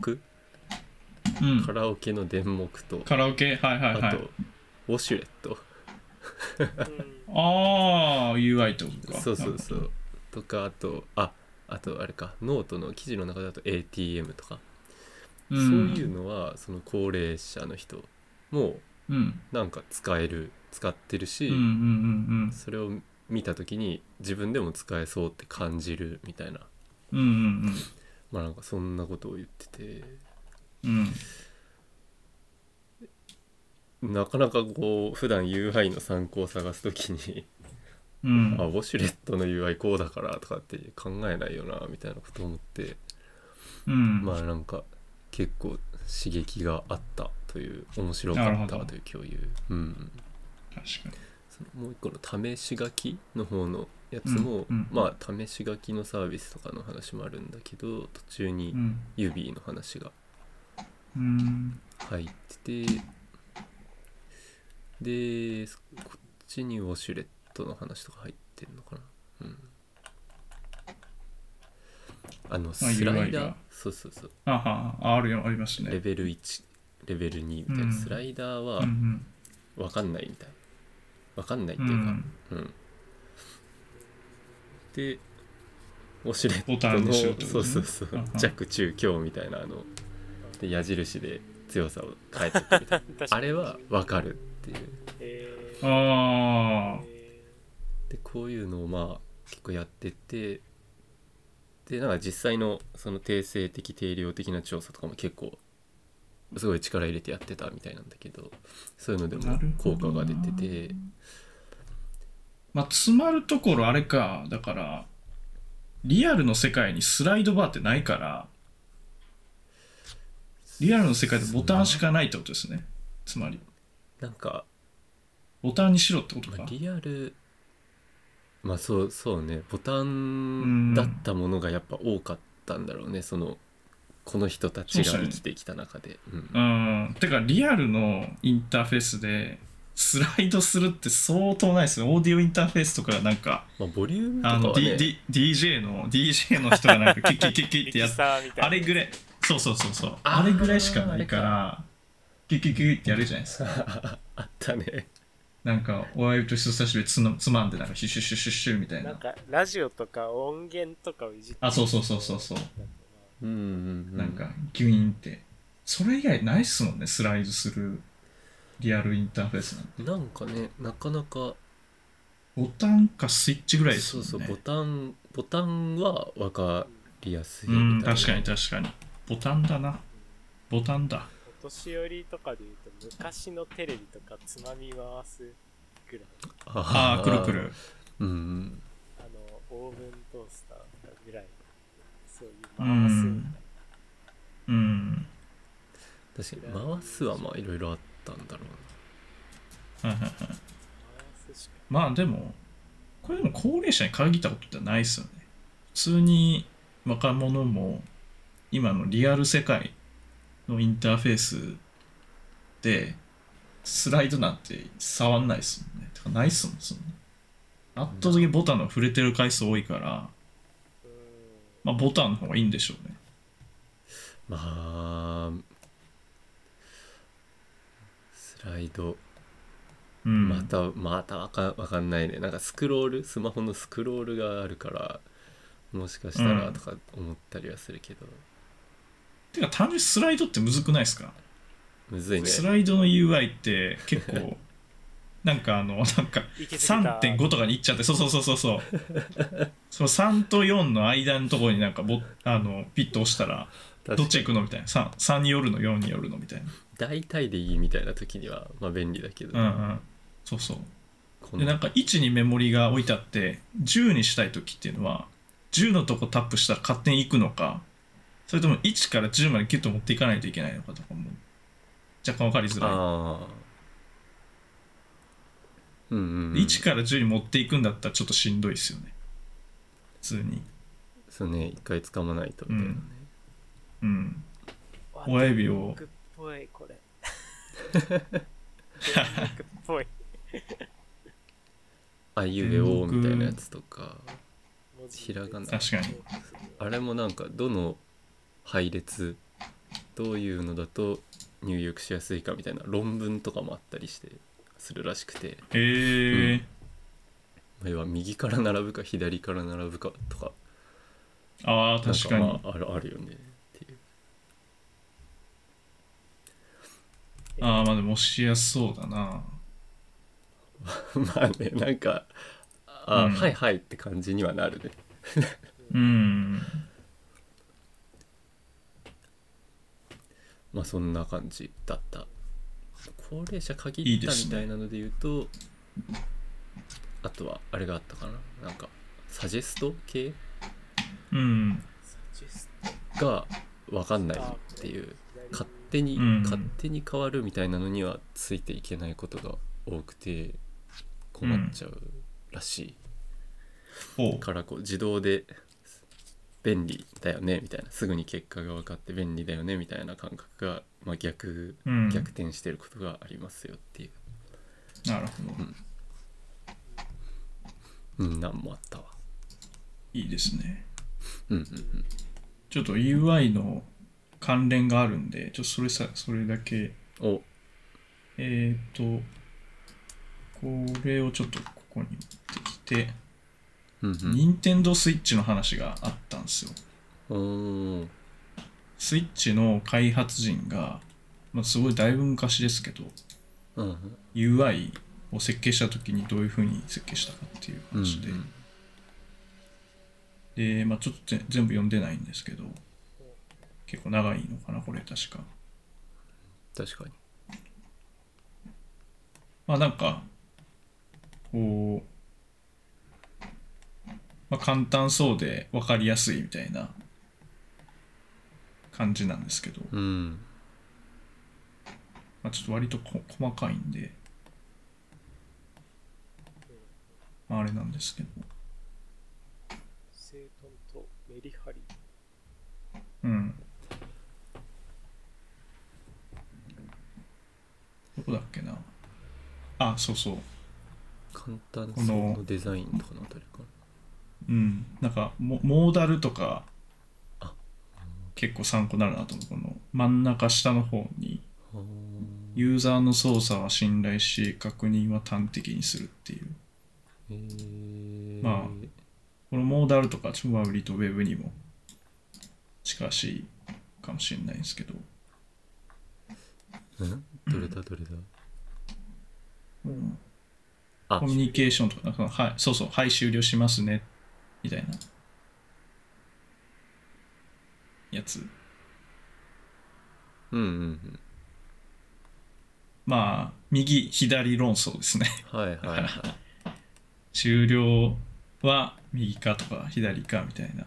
ん、カラオケの電目とカラオケ、はいはいはい、あとウォシュレットああ ユーアイ とかそうそうそうとかあとああとあれかノートの記事の中だと エーティーエム とか、うん、そういうのはその高齢者の人もなんか使える、うん、使ってるし、うんうんうんうん、それを見た時に自分でも使えそうって感じるみたいな、うんうんうん、まあなんかそんなことを言ってて、うん、なかなかこう普段 ユーアイ の参考を探す時にうん、あウォシュレットの ユーアイ こうだからとかって考えないよなみたいなこと思って、うん、まあなんか結構刺激があったという面白かったという共有、うん、確かにそのもう一個の試し書きの方のやつも、うん、まあ試し書きのサービスとかの話もあるんだけど途中に指の話が入ってて、うん、でこっちにウォシュレットの話とか入ってんのかな、うん、あのスライダーそうそうそうあああるよありますねレベルいちレベルにみたいな、うん、スライダーは分かんないみたい分かんないっていうか、うんうん、でウォシュレットの、ね、そうそうそう弱中強みたいなあので矢印で強さを変えていくみたいなあれは分かるっていう、えー、ああでこういうのをまあ結構やっててでなんか実際のその定性的定量的な調査とかも結構すごい力入れてやってたみたいなんだけどそういうのでも効果が出ててまあ詰まるところあれかだからリアルの世界にスライドバーってないからリアルの世界でボタンしかないってことですねつまりなんかボタンにしろってことかリアルまあそうそうねボタンだったものがやっぱ多かったんだろうね、うん、そのこの人たちが生きてきた中でう、うん、うんてかリアルのインターフェースでスライドするって相当ないですねオーディオインターフェースとかなんか、まあ、ボリュームとかはねあの、D D、ディージェー の ディージェー の人がなんかキッキッキッキッってやつあれぐらいそうそうそうそうあれぐらいしかないからキッキッキッってやるじゃないですかあったねなんか親指と人差し指つまんでなんかシュシュシュシュシュみたいななんかラジオとか音源とかをいじってあそうそうそうそうそううんうん、うん、なんかギュインってそれ以外ないっすもんねスライドするリアルインターフェースなんてなんかねなかなかボタンかスイッチぐらいですもんねそうそうボタンボタンは分かりやすいみたいなうん確かに確かにボタンだなボタンだ年寄りとかでいうと昔のテレビとかつまみ回すぐらいああくるくるうんあのオーブントースターとかぐらいそういう回すみたいなうん、うん、確かに回すはまあいろいろあったんだろうな回すしかまあでもこれでも高齢者に限ったことってないっすよね普通に若者も今のリアル世界のインターフェースでスライドなんて触んないっすもんねとかないっすもんそんな圧倒的にボタンの触れてる回数多いからまあボタンの方がいいんでしょうねまあスライド、うん、またまたわか、わかんないねなんかスクロールスマホのスクロールがあるからもしかしたらとか思ったりはするけど、うんてか単純にスライドってむずくないですかむずいねスライドの ユーアイ って結構なんかあのなんか さんてんご とかにいっちゃってそうそうそうそうそうそのさんとよんの間のところになんかボあのピッと押したらどっち行くのみたいな 3, さんによるのよんによるのみたいな大体でいいみたいな時にはまあ便利だけど、ね、うんうんそうそうでなんかいちにメモリが置いてあってじゅうにしたい時っていうのはじゅうのとこタップしたら勝手に行くのかそれともいちからじゅうまでギュッと持っていかないといけないのかとかも若干分かりづらいあ、うんうんうん、いちからじゅうに持っていくんだったらちょっとしんどいですよね普通にそうね一回掴まないとみたいなねうん、うん、親指をっぽいこれっぽいあいうえおみたいなやつとかひらがな、確かにあれもなんかどの配列どういうのだと入力しやすいかみたいな論文とかもあったりしてするらしくて、えーうん、要は右から並ぶか左から並ぶかとか、ああ確かに、まあ、あるあるよねっていう。ああまあでもしやすそうだな。まあね、なんかあ、うん、はいはいって感じにはなるね。うん。まあそんな感じだった。高齢者限ったみたいなので言うと、いいですね、あとはあれがあったかな、なんかサジェスト系、うん、が分かんないっていう、勝手に、うん、勝手に変わるみたいなのにはついていけないことが多くて困っちゃうらしい、うん、からこう自動で便利だよねみたいな、すぐに結果が分かって便利だよねみたいな感覚が、まあ、逆、うん、逆転してることがありますよっていう。なるほど、うん、なんもあったわ。いいですね、うんうんうん、ちょっと ユーアイ の関連があるんで、ちょっとそれさ、それだけおえっ、ー、とこれをちょっとここに持ってきて、うんうん、任天堂スイッチの話があったんですよ。おスイッチの開発人が、まあ、すごいだいぶ昔ですけど、うんうん、ユーアイ を設計した時にどういう風に設計したかっていう話で、うんうん、で、まあ、ちょっと全部読んでないんですけど、結構長いのかなこれ、確か確かに、まあなんかこう、まあ、簡単そうで分かりやすいみたいな感じなんですけど、うん、まあ、ちょっと割とこ細かいんで、まあ、あれなんですけど、整頓とメリハリ、うんどこだっけな、あそうそう、簡単そうのデザインとかのあたりかな、うん、なんかモーダルとか結構参考になるなと思う。この真ん中下の方に、ユーザーの操作は信頼し確認は端的にするっていう、えー、まあこのモーダルとかちょっとは割とウェブにも近しいかもしれないんですけど、うん、どれだどれだ、うんコミュニケーションとか、なんか、はい、そうそう、はい、終了しますね、みたいなやつ。うんうんうん。まあ、右、左論争ですね。はいはいはい。終了は右かとか左かみたいな。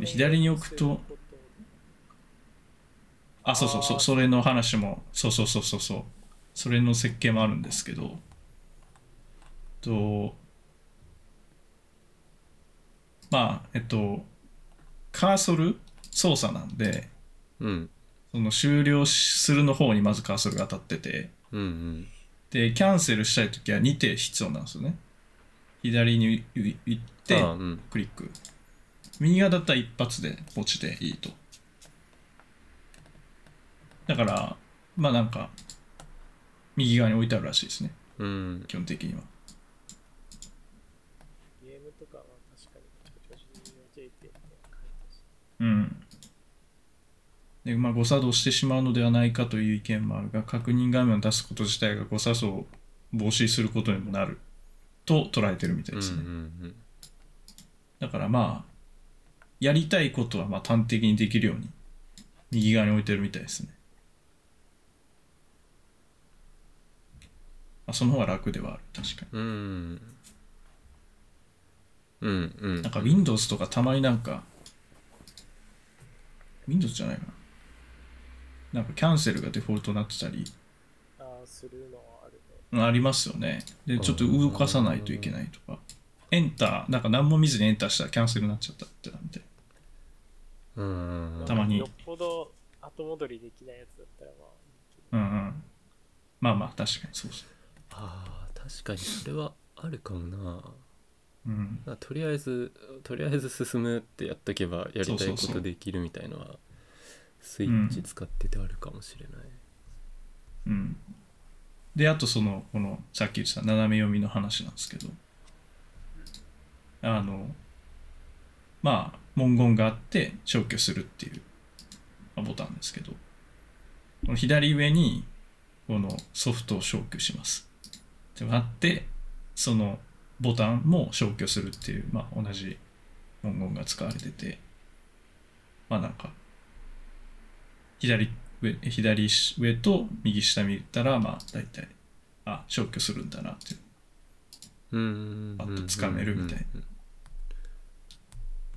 で左に置くと、あ、そうそうそう、それの話も、そうそうそうそうそう、それの設計もあるんですけど、と、まあ、えっと、カーソル操作なんで、うん、その終了するの方にまずカーソルが当たってて、うんうん、で、キャンセルしたいときはに手必要なんですよね。左に行って、うん、クリック。右側だったら一発でポチでいいと。だからまあなんか右側に置いてあるらしいですね、うん、基本的には。ゲームとかは確かに調子に置いていて、うん。でまあ誤作動してしまうのではないかという意見もあるが、確認画面を出すこと自体が誤作動を防止することにもなると捉えてるみたいですね。うんうんうん、だからまあやりたいことはまあ端的にできるように右側に置いてるみたいですね。その方が楽ではある、確かに。うんうんうん。なんか Windows とかたまになんか Windows じゃないかな、なんかキャンセルがデフォルトになってたり、あするのあるね。ありますよね。でちょっと動かさないといけないとか、エンターなんか何も見ずにエンターしたらキャンセルになっちゃったってなんで。うん。たまに。よっぽど後戻りできないやつだったらまあ。うんうん。まあまあ確かにそうです。ああ確かにそれはあるかもな。うん、とりあえずとりあえず進むってやっとけばやりたいことできるみたいのはそうそうそうスイッチ使っててあるかもしれない。うん。うん、であとそのこのさっき言ってた斜め読みの話なんですけど、あのまあ文言があって消去するっていうボタンですけど、この左上にこのソフトを消去しますってなってそのボタンも消去するっていう、まあ、同じ文言が使われてて、まあなんか左上、左上と右下見たらまあ大体あ消去するんだなっていうパッとつかめるみたい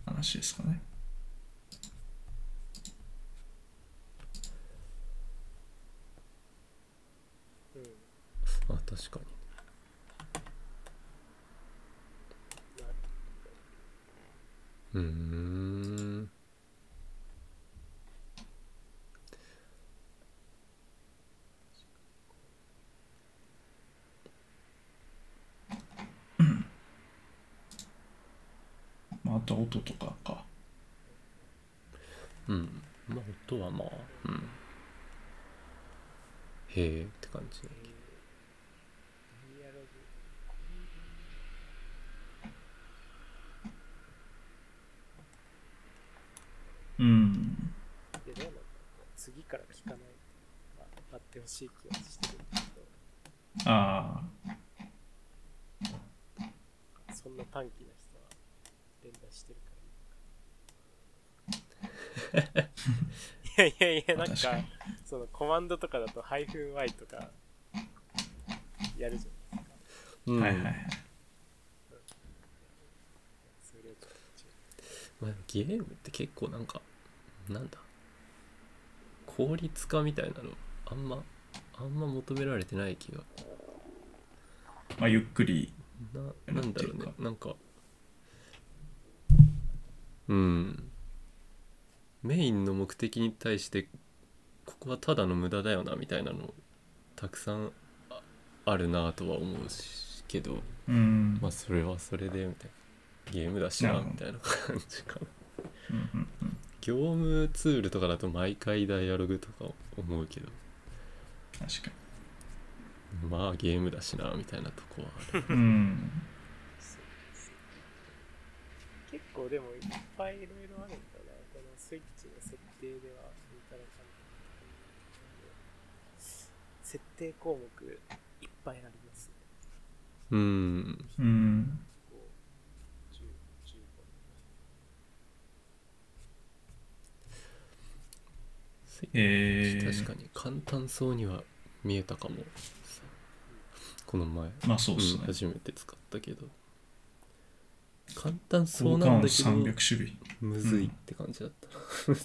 な話ですかね。あ確かに。うーん。また音とかか。うん。まあ音はまあ、うん。へえって感じだけど。うん、でどうなんだろう、次から聞かない、まあ、あってほしい気がしてるんだけど、ああそんな短気な人は連打してるからいいのかいやいやいや、なんかそのコマンドとかだとハイフン Y とかやるじゃないですか、うん、はいはいはい、まあ、ゲームって結構なんかなんだ効率化みたいなのあんまあんま求められてない気が、まあ、ゆっくり な, なんだろうねなんかうんメインの目的に対してここはただの無駄だよなみたいなのたくさん あ, あるなとは思うけど、うん、まあそれはそれでみたいな。ゲームだしなみたいな感じかな。うんうんうん、業務ツールとかだと毎回ダイアログとか思うけど、確かにまあゲームだしなみたいなとこはある。うん、結構でもいっぱいいろいろあるんだな。このスイッチの設定では見たらかな設定項目いっぱいあります、ね。うん。うん。えー、確かに簡単そうには見えたかもこの前、まあそうっすね、うん、初めて使ったけど簡単そうなんだけどむずいって感じだった、うん、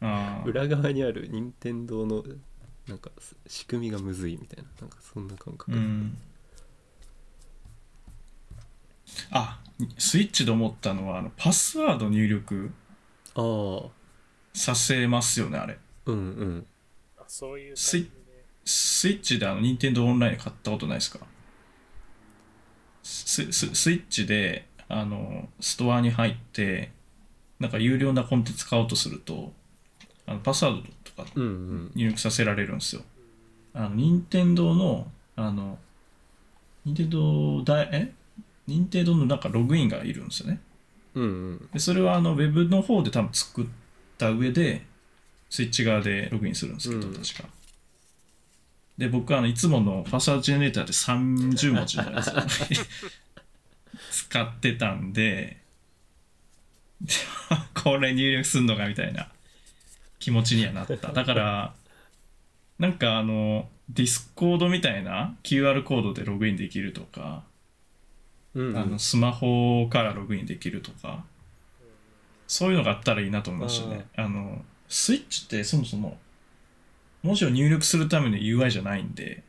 あ裏側にある任天堂のなんか仕組みがむずいみたいななんかそんな感覚だった、うん、あスイッチで思ったのはあのパスワード入力あさせますよねあれうんうん、あそういうスイッチであの任天堂オンライン買ったことないですか？ス、ス、スイッチであのストアに入ってなんか有料なコンテンツ買おうとするとあのパスワードとか入力させられるんですよ、うんうん、あの任天堂のあの任天堂だえ任天堂のなんかログインがいるんですよね、うんうん、でそれはあのウェブの方で多分作った上でスイッチ側でログインするんですけど、うん、確かで僕はあのいつものパスワードジェネレーターでさんじゅうもじのやつ使ってたんでこれ入力すんのかみたいな気持ちにはなった。だからなんかあのディスコードみたいな キューアール コードでログインできるとか、うんうん、あのスマホからログインできるとかそういうのがあったらいいなと思いましたね。あのスイッチってそもそも文字を入力するための ユーアイ じゃないんで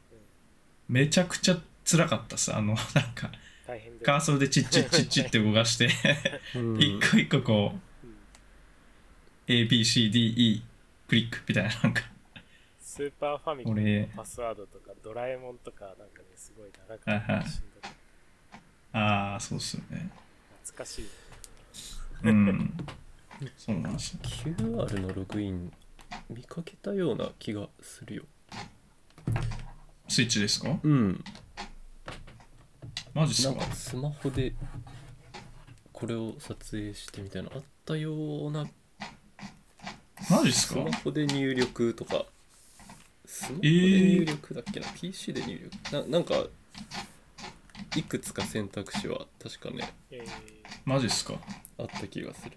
めちゃくちゃ辛かったさあのなんかカーソルでチッチッチッチッって動かして一個一個こう エービーシーディーイー クリックみたいななんかスーパーファミコンのパスワードとかドラえもんとかなんかねすごい長くなってしんどかった。ああそうっすよね。懐かしい。うん。そうなんですよ。キューアール のログイン見かけたような気がするよ。スイッチですか？うん。マジっすか？なんかスマホでこれを撮影してみたいなあったような。マジっすか？スマホで入力とかスマホで入力だっけな、えー、ピーシー で入力 な, なんかいくつか選択肢は確かね、えー、マジっすかあった気がする。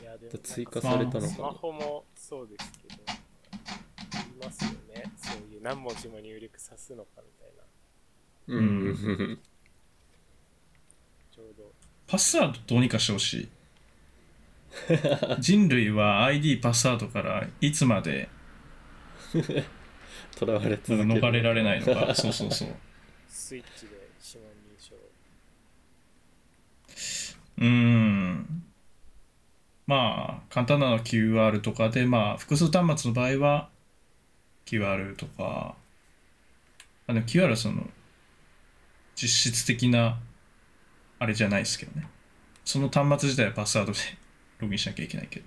いやでも追加されたのかな。スマホもそうですけどいますよね、そういう何文字も入力さすのかみたいな。うんちょうどパスワードどうにかしてほしい。人類は アイディー パスワードからいつまでとらわれ続けるのか逃れられないのか。そうそうそう。スイッチで指紋認証。うーん。まあ簡単なのは キューアール とかで、まあ複数端末の場合は キューアール とか。あの キューアール はその実質的なあれじゃないですけどね。その端末自体はパスワードで。ログインしなきゃいけないけ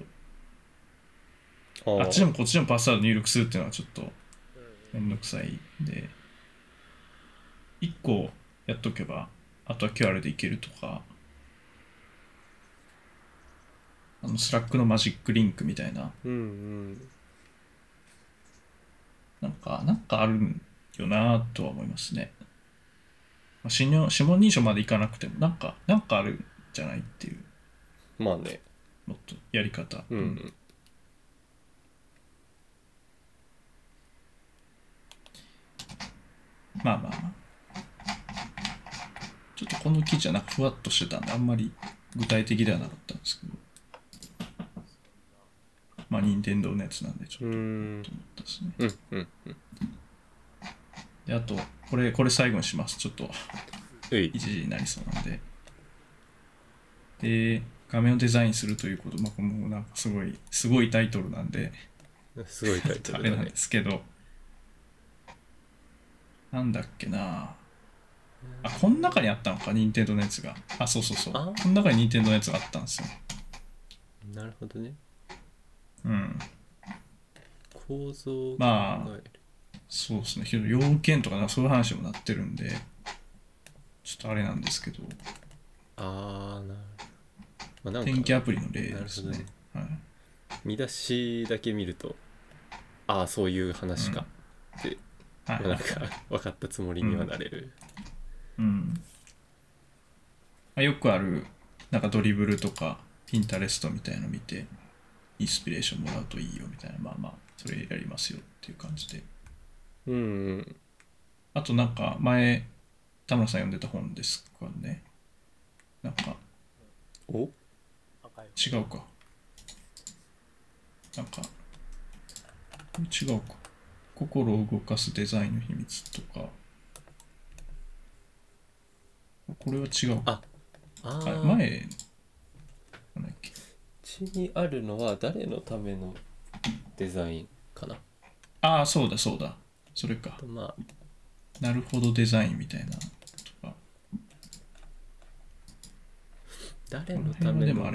ど、あっちでもこっちでもパスワード入力するっていうのはちょっとめんどくさいんで、いっこやっとけばあとは キューアール でいけるとか、あのスラックのマジックリンクみたいな、うんうん、なんかなんかあるよなとは思いますね。まあ、指紋認証までいかなくてもなんかなんかあるんじゃないっていう。まあね。もっとやり方、うんうん、まあまあまあちょっとこの記事はなんかふわっとしてたんであんまり具体的ではなかったんですけど、まあ任天堂のやつなんでちょっと思ったですね。うんうんうん、であとこれこれ最後にします。ちょっといちじになりそうなんでで画面をデザインするということ、まあ、もうなんかすごいすごいタイトルなんで、すごいタイトルだね。あれなんですけど、なんだっけなあ、この中にあったのか任天堂のやつが、あそうそうそう、この中に任天堂のやつがあったんですよ。なるほどね。うん。構造を考える。まあそうですね。要件とかなんかそういう話もなってるんで、ちょっとあれなんですけど。ああなるほど。まあ、なんか天気アプリの例ですね。なるほどね。はい、見出しだけ見るとああそういう話かって、うんはい、なんか分かったつもりにはなれる、うんうんまあ、よくあるなんかドリブルとかピンタレストみたいの見てインスピレーションもらうといいよみたいな、まあまあそれやりますよっていう感じで、うんうん、あとなんか前田村さん読んでた本ですかね、なんかお違うか。なんか、違うか。心を動かすデザインの秘密とか。これは違うか。ああ前、なんだっけ。うちにあるのは誰のためのデザインかな。ああ、そうだそうだ。それか。まあ、なるほどデザインみたいな。誰のためのまあ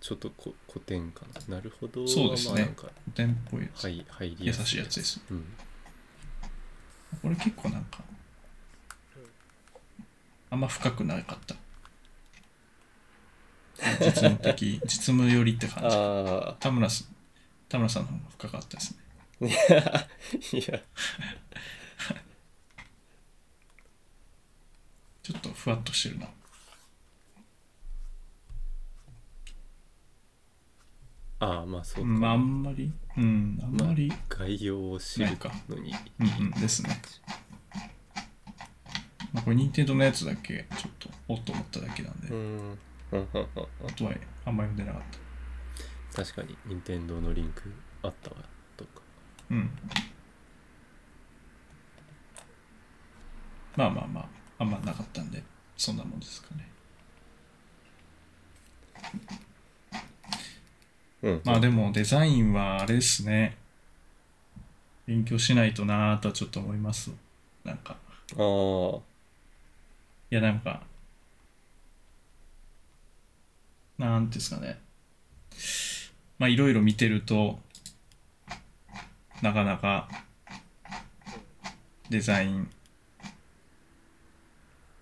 ちょっと古典かな。なるほど。そうですね。古典っぽいやつ。はい、入りやすい。優しいやつです。うん、これ結構なんかあんま深くなかった。実務的、実務寄りって感じ。あ田村さん、田村さんの方が深かったですね。いや。いやちょっとふわっとしてるな。ああまあそうか、まあ、あんまり、うん、あんまり、まあ、概要を知るのにいいか、うんうん、ですね。まあ、これ任天堂のやつだけちょっとおっと思っただけなんで、うんあとはあんまり読んでなかった。確かに任天堂のリンクあったわとか。うん。まあまあまああんまなかったんでそんなもんですかね。うん、まあでもデザインはあれですね、勉強しないとなーとはちょっと思います。なんかああいやなんかなんていうんですかね、まあいろいろ見てるとなかなかデザイン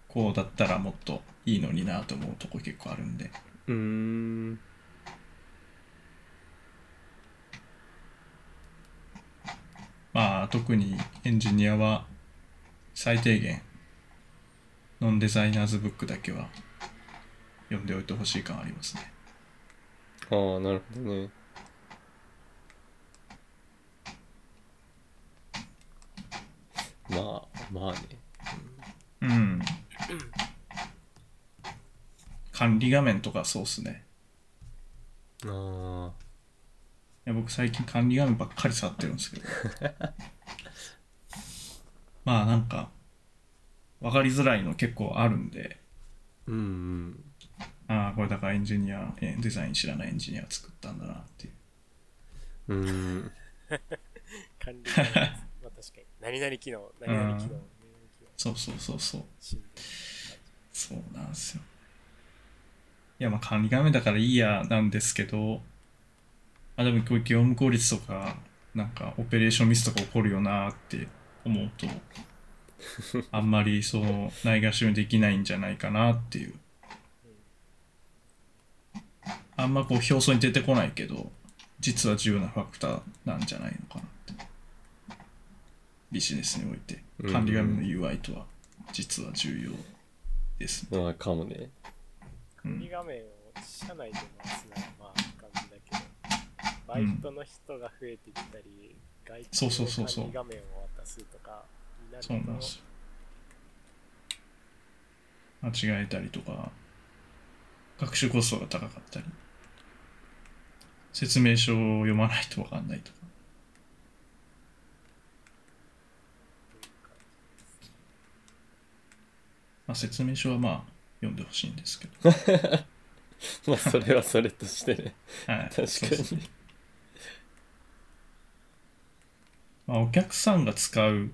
こうだったらもっといいのになと思うとこ結構あるんで、うーんまあ特にエンジニアは最低限ノンデザイナーズブックだけは読んでおいてほしい感ありますね。ああなるほどね。まあまあね、うん、うん、管理画面とかそうっすね。ああいや僕最近管理画面ばっかり触ってるんですけどまあなんか分かりづらいの結構あるんで、うんうん、ああこれだからエンジニアデザイン知らないエンジニア作ったんだなっていう、うんうん管理画面、まあ、確かに何々機能何々機能、うん、そうそうそうそうそうなんですよ。いやまあ管理画面だからいいやなんですけど、あでもこういう業務効率とかなんかオペレーションミスとか起こるよなって思うとあんまりそうないがしろにできないんじゃないかなっていう、あんまこう表層に出てこないけど実は重要なファクターなんじゃないのかなって、ビジネスにおいて管理画面の ユーアイ とは実は重要です、ね、うん、あかもね、うん、管理画面を社内で回すならまあ感じだけどバイトの人が増えてきたり、うん、外注の管理画面を渡すとかそうなんですよ。間違えたりとか学習コストが高かったり説明書を読まないと分かんないとか、まあ、説明書はまあ読んでほしいんですけどまあそれはそれとしてねはい、確かにそうそう、まあ、お客さんが使う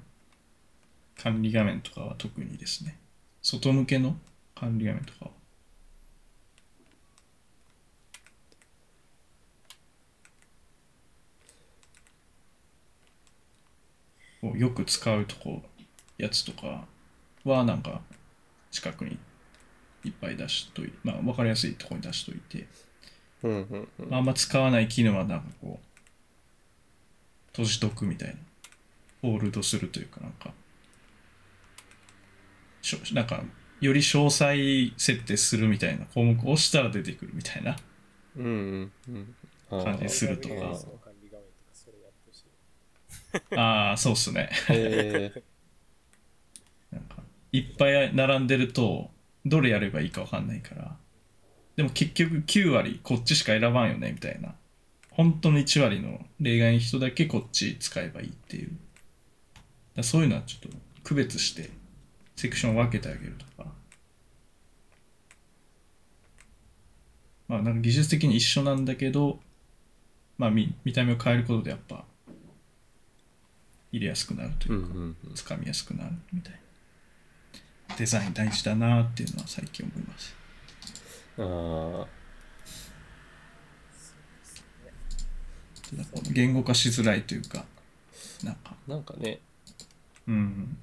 管理画面とかは特にですね、外向けの管理画面とかはをよく使うとこやつとかはなんか近くにいっぱい出しといて、まあ分かりやすいとこに出しといて、うんうんうん、まあ、あんま使わない機能はなんかこう閉じとくみたいな、ホールドするというかなんか。なんかより詳細設定するみたいな項目を押したら出てくるみたいな感じするとか、うんうんうん、ああそうっすね、えー、なんかいっぱい並んでるとどれやればいいか分かんないから、でも結局きゅう割こっちしか選ばんよねみたいな、本当のいち割の例外の人だけこっち使えばいいっていう、だそういうのはちょっと区別してセクションを分けてあげるとか、まあなんか技術的に一緒なんだけど、まあ 見, 見た目を変えることでやっぱ入れやすくなるというか、うんうんうん、掴みやすくなるみたいな、デザイン大事だなっていうのは最近思います。ああ言語化しづらいというかなんかなんかね、うん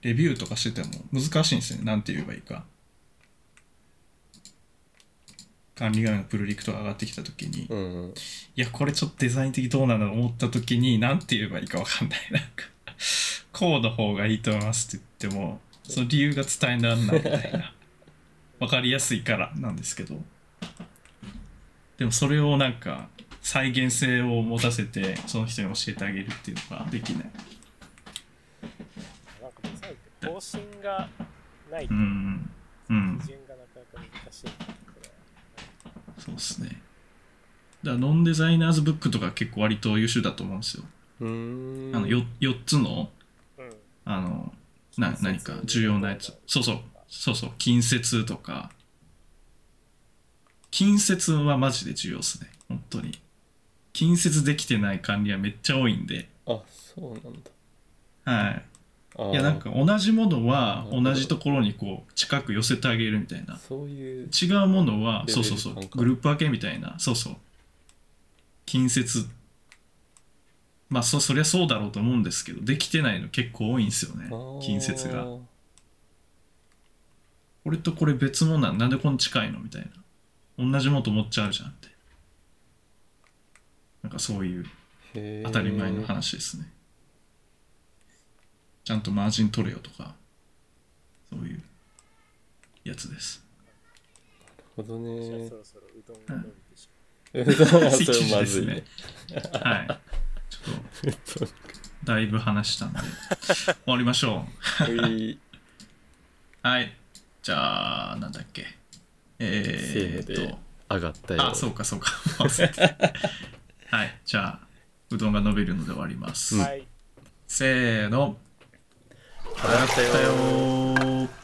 レビューとかしてても難しいんですよね。なんて言えばいいか。管理画面のプルリクトが上がってきたときに、うんうん、いやこれちょっとデザイン的どうなんだろう思ったときに、なんて言えばいいかわかんない。なんかこうの方がいいと思いますって言っても、その理由が伝えられないみたいな。わかりやすいからなんですけど、でもそれをなんか再現性を持たせてその人に教えてあげるっていうのができない。方針がないと、うんうん、基準がなかなか難しいこれ。そうですね。だからノンデザイナーズブックとか結構割と優秀だと思うんですよ。うーんあの よ, よっつの、うん、あのな何か重要なやつ、そうそうそうそう近接とか、近接はマジで重要ですね。本当に近接できてない管理はめっちゃ多いんで。あ、そうなんだ。はい。あ、いやなんか同じものは同じところにこう近く寄せてあげるみたいな。そういう違うものはそうそうそうグループ分けみたいな。そうそう。近接。まあそそりゃそうだろうと思うんですけど、できてないの結構多いんですよね。近接が。これとこれ別物なん、なんでこんな近いのみたいな。同じものと思っちゃうじゃんって。なんかそういう当たり前の話ですね。ちゃんとマージン取れよとかそういうやつです。なるほどね。そろそろうどんが伸びてしまう、うん、うどんはそれまずいねはいちょっとだいぶ話したんで終わりましょうはい、じゃあなんだっけ、えー、っとで上がったよ。あ、そうかそうかはい、じゃあうどんが伸びるので終わります、はい、せーの、上がったよー。